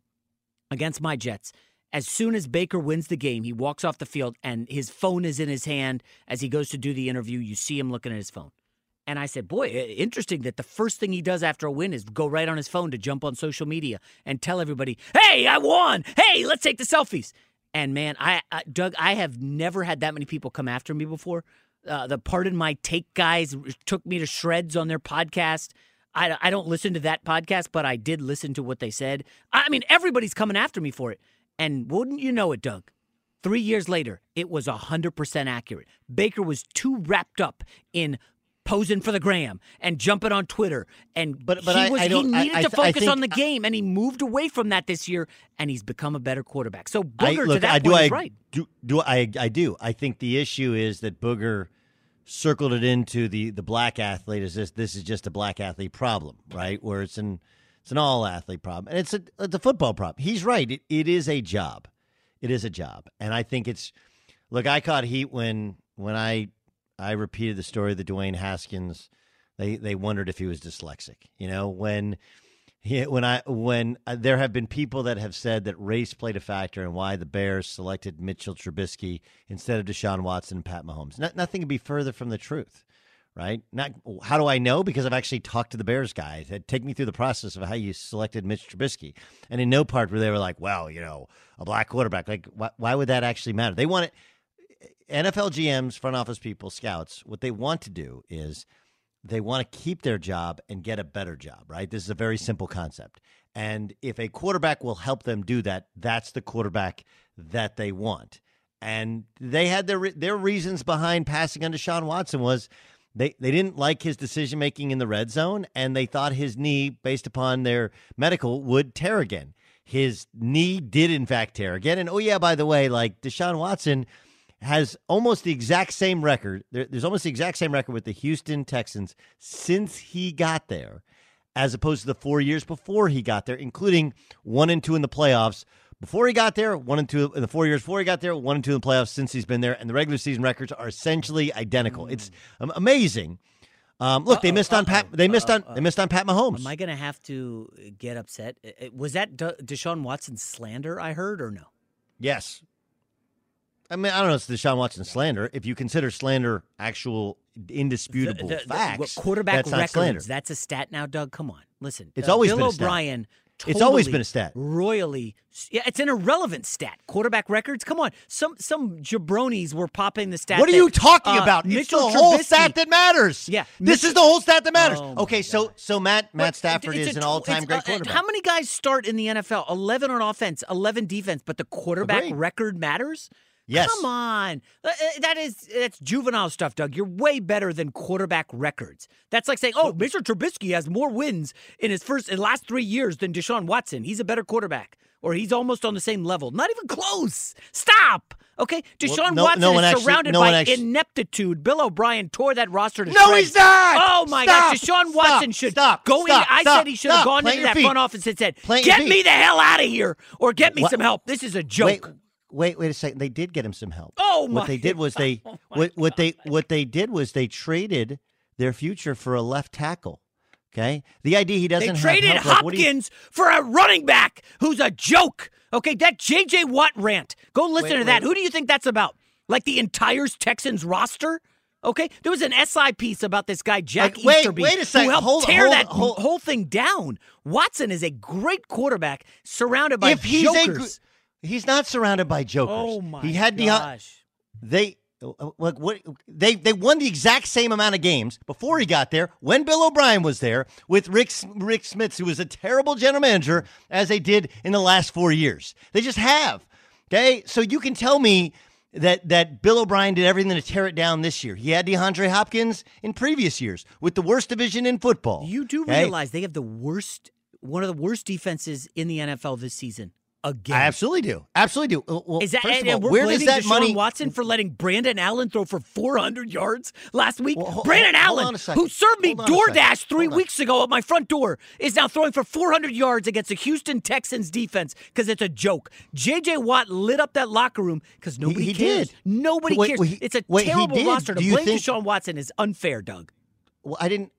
against my Jets. As soon as Baker wins the game, he walks off the field, and his phone is in his hand. As he goes to do the interview, you see him looking at his phone. And I said, boy, interesting that the first thing he does after a win is go right on his phone to jump on social media and tell everybody, hey, I won. Hey, let's take the selfies. And, man, I, I Doug, I have never had that many people come after me before. Uh, the Pardon My Take guys took me to shreds on their podcast. I, I don't listen to that podcast, but I did listen to what they said. I mean, everybody's coming after me for it. And wouldn't you know it, Doug, three years later, it was one hundred percent accurate. Baker was too wrapped up in posing for the gram and jumping on Twitter. And but, but he, was, I, I he needed I, I, to focus on the game, and he moved away from that this year, and he's become a better quarterback. So Booger, I, look, to that I, point, I, is right. Do, do, I, I do. I think the issue is that Booger circled it into the, the black athlete as this, this is just a black athlete problem, right, where it's an It's an all-athlete problem, and it's a, it's a football problem. He's right. It, it is a job. It is a job, and I think it's – look, I caught heat when when I I repeated the story of the Dwayne Haskins. They they wondered if he was dyslexic. You know, when he, when I when uh, there have been people that have said that race played a factor in why the Bears selected Mitchell Trubisky instead of Deshaun Watson and Pat Mahomes. Not, nothing could be further from the truth. Right? Not how do I know? Because I've actually talked to the Bears guy. Take me through the process of how you selected Mitch Trubisky. And in no part where they were like, well, you know, a black quarterback. Like, why, why would that actually matter? They want it. N F L G Ms, front office people, scouts, what they want to do is they want to keep their job and get a better job, right? This is a very simple concept. And if a quarterback will help them do that, that's the quarterback that they want. And they had their their reasons behind passing on Deshaun Watson was – They they didn't like his decision-making in the red zone, and they thought his knee, based upon their medical, would tear again. His knee did, in fact, tear again. And, oh, yeah, by the way, like Deshaun Watson has almost the exact same record. There, there's almost the exact same record with the Houston Texans since he got there, as opposed to the four years before he got there, including one and two in the playoffs. Before he got there, one and two in the four years before he got there, one and two in the playoffs since he's been there, and the regular season records are essentially identical. Mm. It's amazing. Um, look, uh-oh, they missed uh-oh, on Pat. They missed on. Uh-oh. They missed on Pat Mahomes. Am I going to have to get upset? Was that De- Deshaun Watson slander I heard, or no? Yes. I mean, I don't know if it's Deshaun Watson slander. If you consider slander actual indisputable the, the, facts, the, quarterback that's records. Not slander. That's a stat now, Doug. Come on, listen. It's uh, always Bill been a stat. O'Brien. Totally, it's always been a stat. Royally, yeah, it's an irrelevant stat. Quarterback records, come on. Some some jabronis were popping the stat. What are that, you talking uh, about? Mitchell it's the Trubisky. Whole stat that matters. Yeah, this Mitchell. Is the whole stat that matters. Oh okay, so God. so Matt Matt but Stafford is a, an all-time great quarterback. Uh, how many guys start in the N F L? eleven on offense, eleven defense, but the quarterback Agreed. Record matters? Yes. Come on. That is that's juvenile stuff, Doug. You're way better than quarterback records. That's like saying, oh, Mister Trubisky has more wins in his first in last three years than Deshaun Watson. He's a better quarterback. Or he's almost on the same level. Not even close. Stop. Okay? Deshaun well, no, Watson no is actually, surrounded no by actually... ineptitude. Bill O'Brien tore that roster to shreds. No, he's not! Oh, my gosh. Deshaun Watson stop, should stop, go stop, in. I stop, said he should stop, have gone into that feet. Front office and said, plant get me the hell out of here or get me what? Some help. This is a joke. Wait. Wait, wait a second. They did get him some help. Oh my! What they did was they oh what, what they what they did was they traded their future for a left tackle. Okay, the idea he doesn't. They traded have help, Hopkins like, you... for a running back who's a joke. Okay, that J J Watt rant. Go listen wait, to wait. That. Who do you think that's about? Like the entire Texans roster? Okay, there was an S I piece about this guy Jack like, wait, Easterby wait a second. Who helped hold, tear hold, that hold, whole thing down. Watson is a great quarterback surrounded by if he's jokers. A gr- He's not surrounded by jokers. Oh my he had gosh! The, they look what they they won the exact same amount of games before he got there. When Bill O'Brien was there with Rick Rick Smith, who was a terrible general manager, as they did in the last four years. They just have. Okay, so you can tell me that that Bill O'Brien did everything to tear it down this year. He had DeAndre Hopkins in previous years with the worst division in football. You do okay? realize they have the worst, one of the worst defenses in the N F L this season. Again. I absolutely do. Absolutely do. Well, is that, first of all, we're where does that Deshaun money? Watson for letting Brandon Allen throw for four hundred yards last week. Well, hold, Brandon hold, Allen, hold who served me DoorDash three hold weeks on. ago at my front door, is now throwing for four hundred yards against the Houston Texans defense because it's a joke. J J. Watt lit up that locker room because nobody he, he cares. Did. Nobody wait, cares. Wait, it's a wait, terrible roster. To blame think... Deshaun Watson is unfair, Doug. Well, I didn't.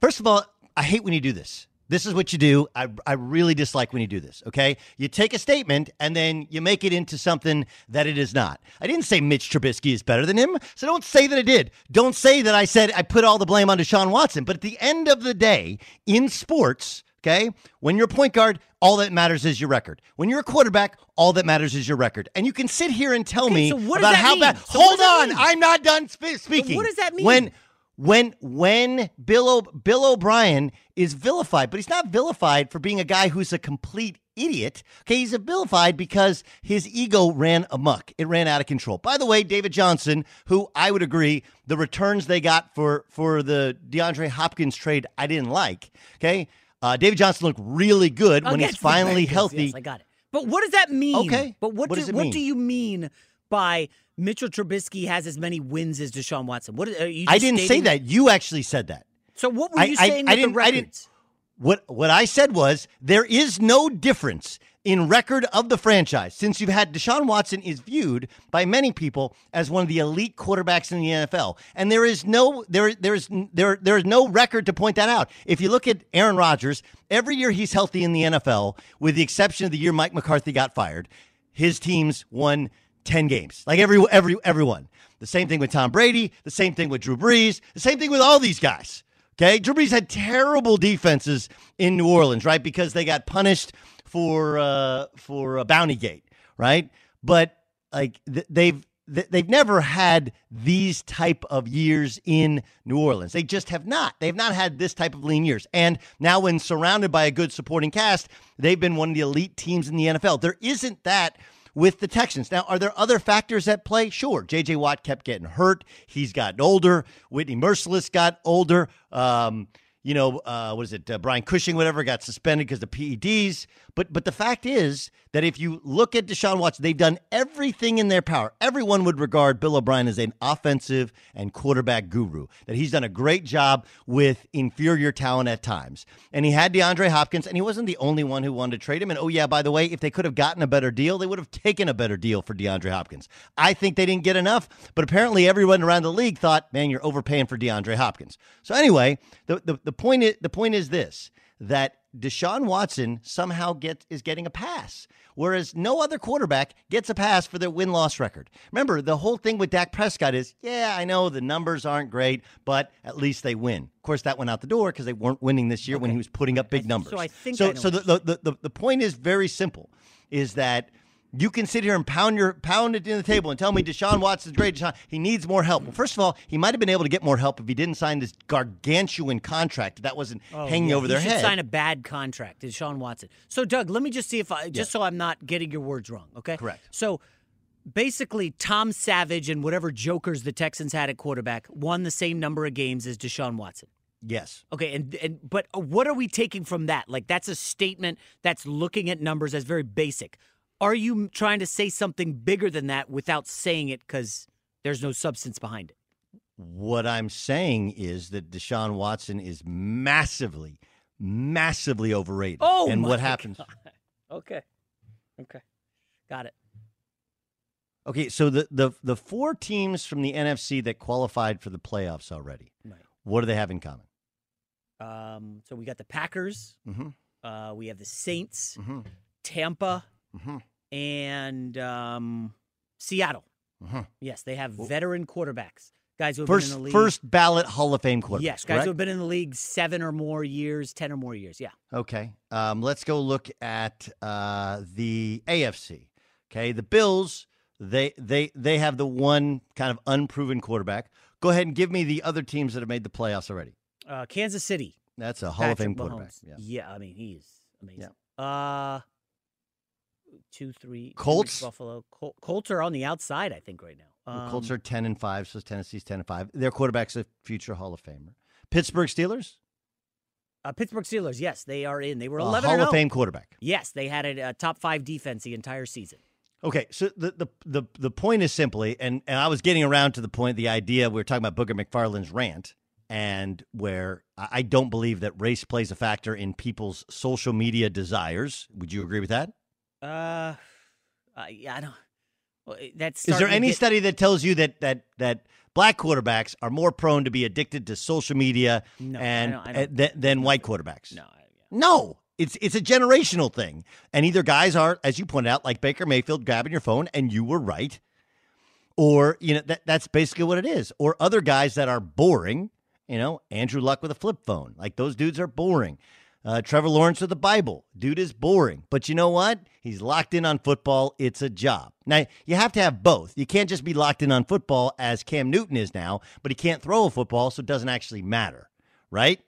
First of all, I hate when you do this. This is what you do. I I really dislike when you do this, okay? You take a statement, and then you make it into something that it is not. I didn't say Mitch Trubisky is better than him, so don't say that I did. Don't say that I said I put all the blame on Deshaun Watson. But at the end of the day, in sports, okay, when you're a point guard, all that matters is your record. When you're a quarterback, all that matters is your record. And you can sit here and tell okay, me so what about does that how bad. So hold on. Mean? I'm not done sp- speaking. So what does that mean? When When when Bill o, Bill O'Brien is vilified, but he's not vilified for being a guy who's a complete idiot. Okay, he's a vilified because his ego ran amok. It ran out of control. By the way, David Johnson, who I would agree, the returns they got for, for the DeAndre Hopkins trade, I didn't like. Okay, uh, David Johnson looked really good I'll when he's finally healthy. Yes, I got it. But what does that mean? Okay, but what, what do, does it mean? What do you mean by Mitchell Trubisky has as many wins as Deshaun Watson? What are you? Just I didn't stating? say that. You actually said that. So what were you I, saying I, I with the records? What what I said was there is no difference in record of the franchise since you've had Deshaun Watson is viewed by many people as one of the elite quarterbacks in the N F L, and there is no there there is there there is no record to point that out. If you look at Aaron Rodgers, every year he's healthy in the N F L, with the exception of the year Mike McCarthy got fired, his teams won ten games, like every every everyone. The same thing with Tom Brady, the same thing with Drew Brees, the same thing with all these guys. Okay, Drew Brees had terrible defenses in New Orleans, right? Because they got punished for uh, for a bounty gate, right? But like th- they've th- they've never had these type of years in New Orleans. They just have not. They've not had this type of lean years. And now, when surrounded by a good supporting cast, they've been one of the elite teams in the N F L. There isn't that with the Texans. Now, are there other factors at play? Sure. J J. Watt kept getting hurt. He's gotten older. Whitney Mercilus got older. Um, you know, uh, what is it? Uh, Brian Cushing, whatever, got suspended because of P E Ds. But but the fact is that if you look at Deshaun Watson, they've done everything in their power. Everyone would regard Bill O'Brien as an offensive and quarterback guru, that he's done a great job with inferior talent at times. And he had DeAndre Hopkins, and he wasn't the only one who wanted to trade him. And, oh, yeah, by the way, if they could have gotten a better deal, they would have taken a better deal for DeAndre Hopkins. I think they didn't get enough, but apparently everyone around the league thought, man, you're overpaying for DeAndre Hopkins. So anyway, the the, the, point, is, the point is this, that Deshaun Watson somehow get, is getting a pass, whereas no other quarterback gets a pass for their win-loss record. Remember, the whole thing with Dak Prescott is, yeah, I know the numbers aren't great, but at least they win. Of course, that went out the door because they weren't winning this year okay. when he was putting up big numbers. So I think so, I know so the, the, the, the point is very simple, is that you can sit here and pound your pound it in the table and tell me Deshaun Watson's great. Deshaun, he needs more help. Well, first of all, he might have been able to get more help if he didn't sign this gargantuan contract that wasn't oh, hanging yeah, over their head. He should sign a bad contract, Deshaun Watson. So, Doug, let me just see if I, just yes. so I'm not getting your words wrong, okay? Correct. So, basically, Tom Savage and whatever jokers the Texans had at quarterback won the same number of games as Deshaun Watson. Yes. Okay, and, and but what are we taking from that? Like, that's a statement that's looking at numbers as very basic. Are you trying to say something bigger than that without saying it because there's no substance behind it? What I'm saying is that Deshaun Watson is massively, massively overrated. Oh, and my what happens? God. Okay. Okay. Got it. Okay, so the, the, the four teams from the N F C that qualified for the playoffs already, right. What do they have in common? Um, so we got the Packers. Mm-hmm. Uh, we have the Saints. Mm-hmm. Tampa. Mm-hmm. And um, Seattle. Mm-hmm. Yes, they have veteran quarterbacks. Guys who have first, been in the league. First ballot Hall of Fame quarterbacks. Yes, guys correct? who have been in the league seven or more years, ten or more years. Yeah. Okay. Um, let's go look at uh, the A F C. Okay. The Bills, they, they, they have the one kind of unproven quarterback. Go ahead and give me the other teams that have made the playoffs already. Uh, Kansas City. That's a Hall Patrick of Fame Mahomes. quarterback. Yeah. yeah. I mean, he's amazing. Yeah. Uh, two, three. Colts? Buffalo. Col- Colts are on the outside, I think, right now. Um, Colts are ten and five, so Tennessee's ten and five. Their quarterback's a future Hall of Famer. Pittsburgh Steelers? Uh, Pittsburgh Steelers, yes, they are in. They were eleven and oh. Uh, Hall of Fame quarterback. Yes, they had a, a top five defense the entire season. Okay, so the, the the the point is simply, and, and I was getting around to the point, the idea, we were talking about Booger McFarland's rant, and where I don't believe that race plays a factor in people's social media desires. Would you agree with that? Uh, uh yeah, I don't. Well, that's is there any get... study that tells you that that that black quarterbacks are more prone to be addicted to social media no, and I don't, I don't, th- than white quarterbacks? No, I, yeah. no. It's it's a generational thing. And either guys are, as you pointed out, like Baker Mayfield grabbing your phone, and you were right. Or, you know, that that's basically what it is. Or other guys that are boring, you know, Andrew Luck with a flip phone. Like, those dudes are boring. Uh, Trevor Lawrence with the Bible. Dude is boring. But you know what? He's locked in on football. It's a job. Now, you have to have both. You can't just be locked in on football as Cam Newton is now, but he can't throw a football, so it doesn't actually matter, right?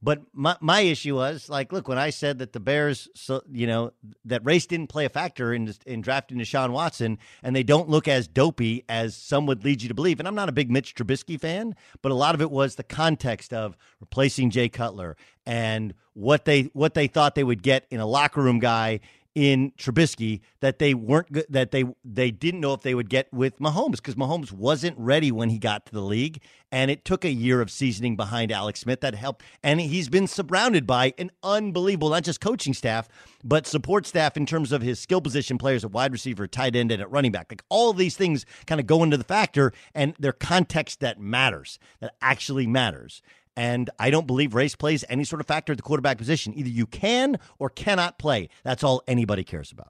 But my my issue was, like, look, when I said that the Bears, so, you know, that race didn't play a factor in in drafting Deshaun Watson, and they don't look as dopey as some would lead you to believe. And I'm not a big Mitch Trubisky fan, but a lot of it was the context of replacing Jay Cutler and what they what they thought they would get in a locker room guy in Trubisky that they weren't that they they didn't know if they would get with Mahomes, because Mahomes wasn't ready when he got to the league, and it took a year of seasoning behind Alex Smith that helped. And he's been surrounded by an unbelievable, not just coaching staff, but support staff in terms of his skill position players at wide receiver, tight end, and at running back. Like, all these things kind of go into the factor, and their context that matters, that actually matters. And I don't believe race plays any sort of factor at the quarterback position. Either you can or cannot play. That's all anybody cares about.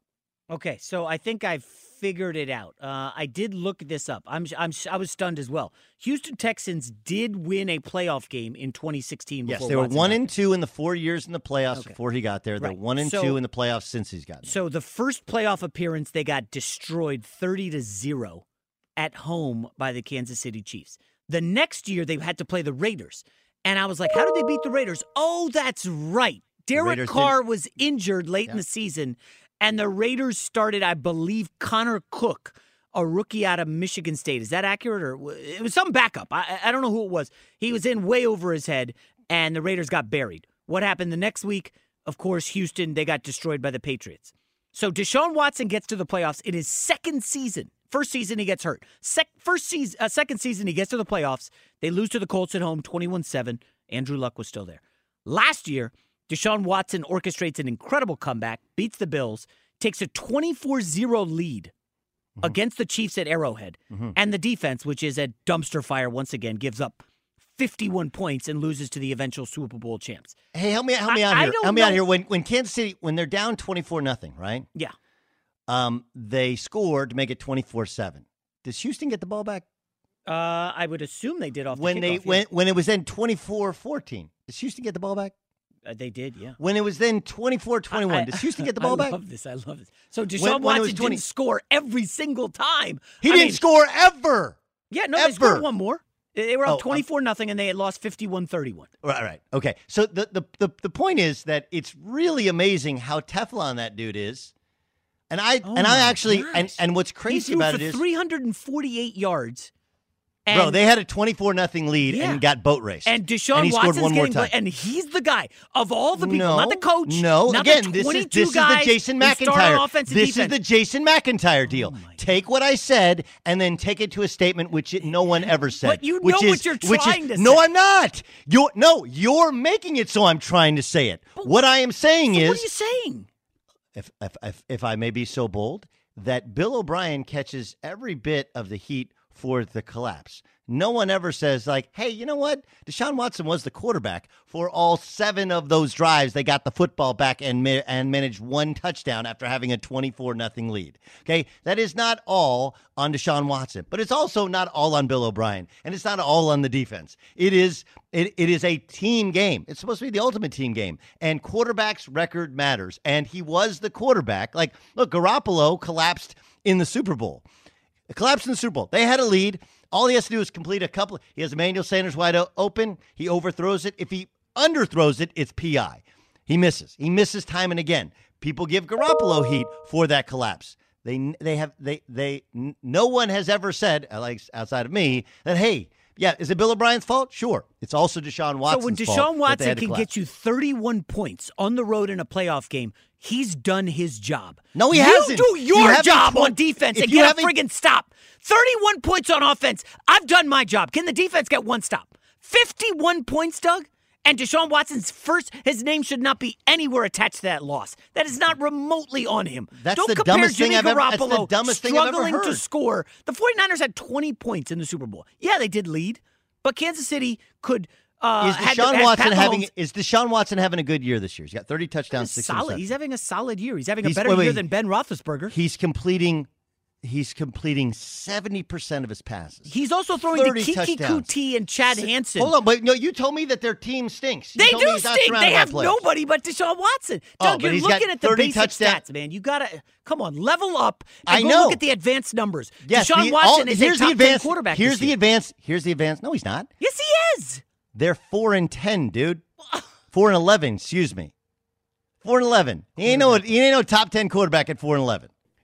Okay, so I think I've figured it out. Uh, I did look this up. I'm, I'm, I was stunned as well. Houston Texans did win a playoff game in twenty sixteen. Yes, they were Watson one and two in the four years in the playoffs okay. before he got there. They're right. one and so, two in the playoffs since he's gotten there. So the first playoff appearance, they got destroyed thirty to zero at home by the Kansas City Chiefs. The next year, they had to play the Raiders. And I was like, how did they beat the Raiders? Oh, that's right. Derek Carr didn't... was injured late yeah. in the season, and the Raiders started, I believe, Connor Cook, a rookie out of Michigan State. Is that accurate? Or it was some backup. I, I don't know who it was. He was in way over his head, and the Raiders got buried. What happened the next week? Of course, Houston, they got destroyed by the Patriots. So Deshaun Watson gets to the playoffs in his second season. First season, he gets hurt. Sec- first season, uh, second season, he gets to the playoffs. They lose to the Colts at home, twenty-one seven. Andrew Luck was still there. Last year, Deshaun Watson orchestrates an incredible comeback, beats the Bills, takes a twenty-four zero lead mm-hmm. against the Chiefs at Arrowhead. Mm-hmm. And the defense, which is a dumpster fire once again, gives up fifty-one points and loses to the eventual Super Bowl champs. Hey, help me, help me I, out here. Help me know. out here. When, when Kansas City, when they're down twenty-four nothing, right? Yeah. Um, they scored to make it twenty-four seven. Does Houston get the ball back? Uh, I would assume they did off the when kickoff, they yeah. when when it was then twenty-four fourteen. Does Houston get the ball back? Uh, they did, yeah. When it was then twenty-four twenty-one, I, I, does Houston get the ball I back? I love this. I love this. So Deshaun when, Watson when it was twenty didn't score every single time. He I didn't mean, score ever. Yeah, no, ever. They scored one more. They were up twenty-four nothing, and they had lost fifty-one thirty-one. Right, right. Okay. So the, the the the point is that it's really amazing how Teflon that dude is. And I oh and I actually and, and what's crazy about it is three hundred forty-eight yards. And bro, they had a twenty-four nothing lead yeah. and got boat raced. And Deshaun and Watson's one getting more time. And he's the guy of all the people, no, not the coach. No, not again, the this is this is the Jason McIntyre. This defense. is the Jason McIntyre deal. Oh take what I said and then take it to a statement which it, no one ever said. But you which know is, what you're trying is, to no, say. No, I'm not. You're no, you're making it so I'm trying to say it. But, what I am saying so is what are you saying? If, if if if I may be so bold, that Bill O'Brien catches every bit of the heat for the collapse. No one ever says, like, hey, you know what? Deshaun Watson was the quarterback for all seven of those drives. They got the football back and ma- and managed one touchdown after having a twenty-four nothing lead. Okay, that is not all on Deshaun Watson, but it's also not all on Bill O'Brien, and it's not all on the defense. It is it, it is a team game. It's supposed to be the ultimate team game, and quarterback's record matters, and he was the quarterback. Like, look, Garoppolo collapsed in the Super Bowl. Collapsed in the Super Bowl. They had a lead. All he has to do is complete a couple. He has Emmanuel Sanders wide open. He overthrows it. If he underthrows it, it's P I. He misses. He misses time and again. People give Garoppolo heat for that collapse. They they have they they no one has ever said, outside of me, that hey, yeah, is it Bill O'Brien's fault? Sure, it's also Deshaun Watson's fault. So when Deshaun Watson can get you thirty-one points on the road in a playoff game, he's done his job. No, he you hasn't. You do your you job on defense and get a friggin' stop. thirty-one points on offense. I've done my job. Can the defense get one stop? fifty-one points, Doug. And Deshaun Watson's first, his name should not be anywhere attached to that loss. That is not remotely on him. That's Don't the compare dumbest Jimmy thing Garoppolo I've ever, that's the dumbest thing I've ever heard. Struggling to score. The 49ers had twenty points in the Super Bowl. Yeah, they did lead, but Kansas City could. Uh, is Deshaun to, Watson having? Is Deshaun Watson having a good year this year? He's got thirty touchdowns, six solid. He's having a solid year. He's having he's, a better wait, wait, year than Ben Roethlisberger. He's completing. He's completing seventy percent of his passes. He's also throwing to Kiki Kuti and Chad Hansen. Hold on, but no, you told me that their team stinks. You they do stink. They have players. Nobody but Deshaun Watson. Doug, oh, you're looking at the basic touchdown. Stats, man. You got to, come on, level up and I go know. Look at the advanced numbers. Yes, Deshaun the, Watson all, is a top advanced, ten quarterback Here's the advanced. Here's the advanced. No, he's not. Yes, he is. They're four and ten, dude. four and eleven, excuse me. four and eleven. He ain't, no, he ain't no top ten quarterback at four and eleven.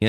You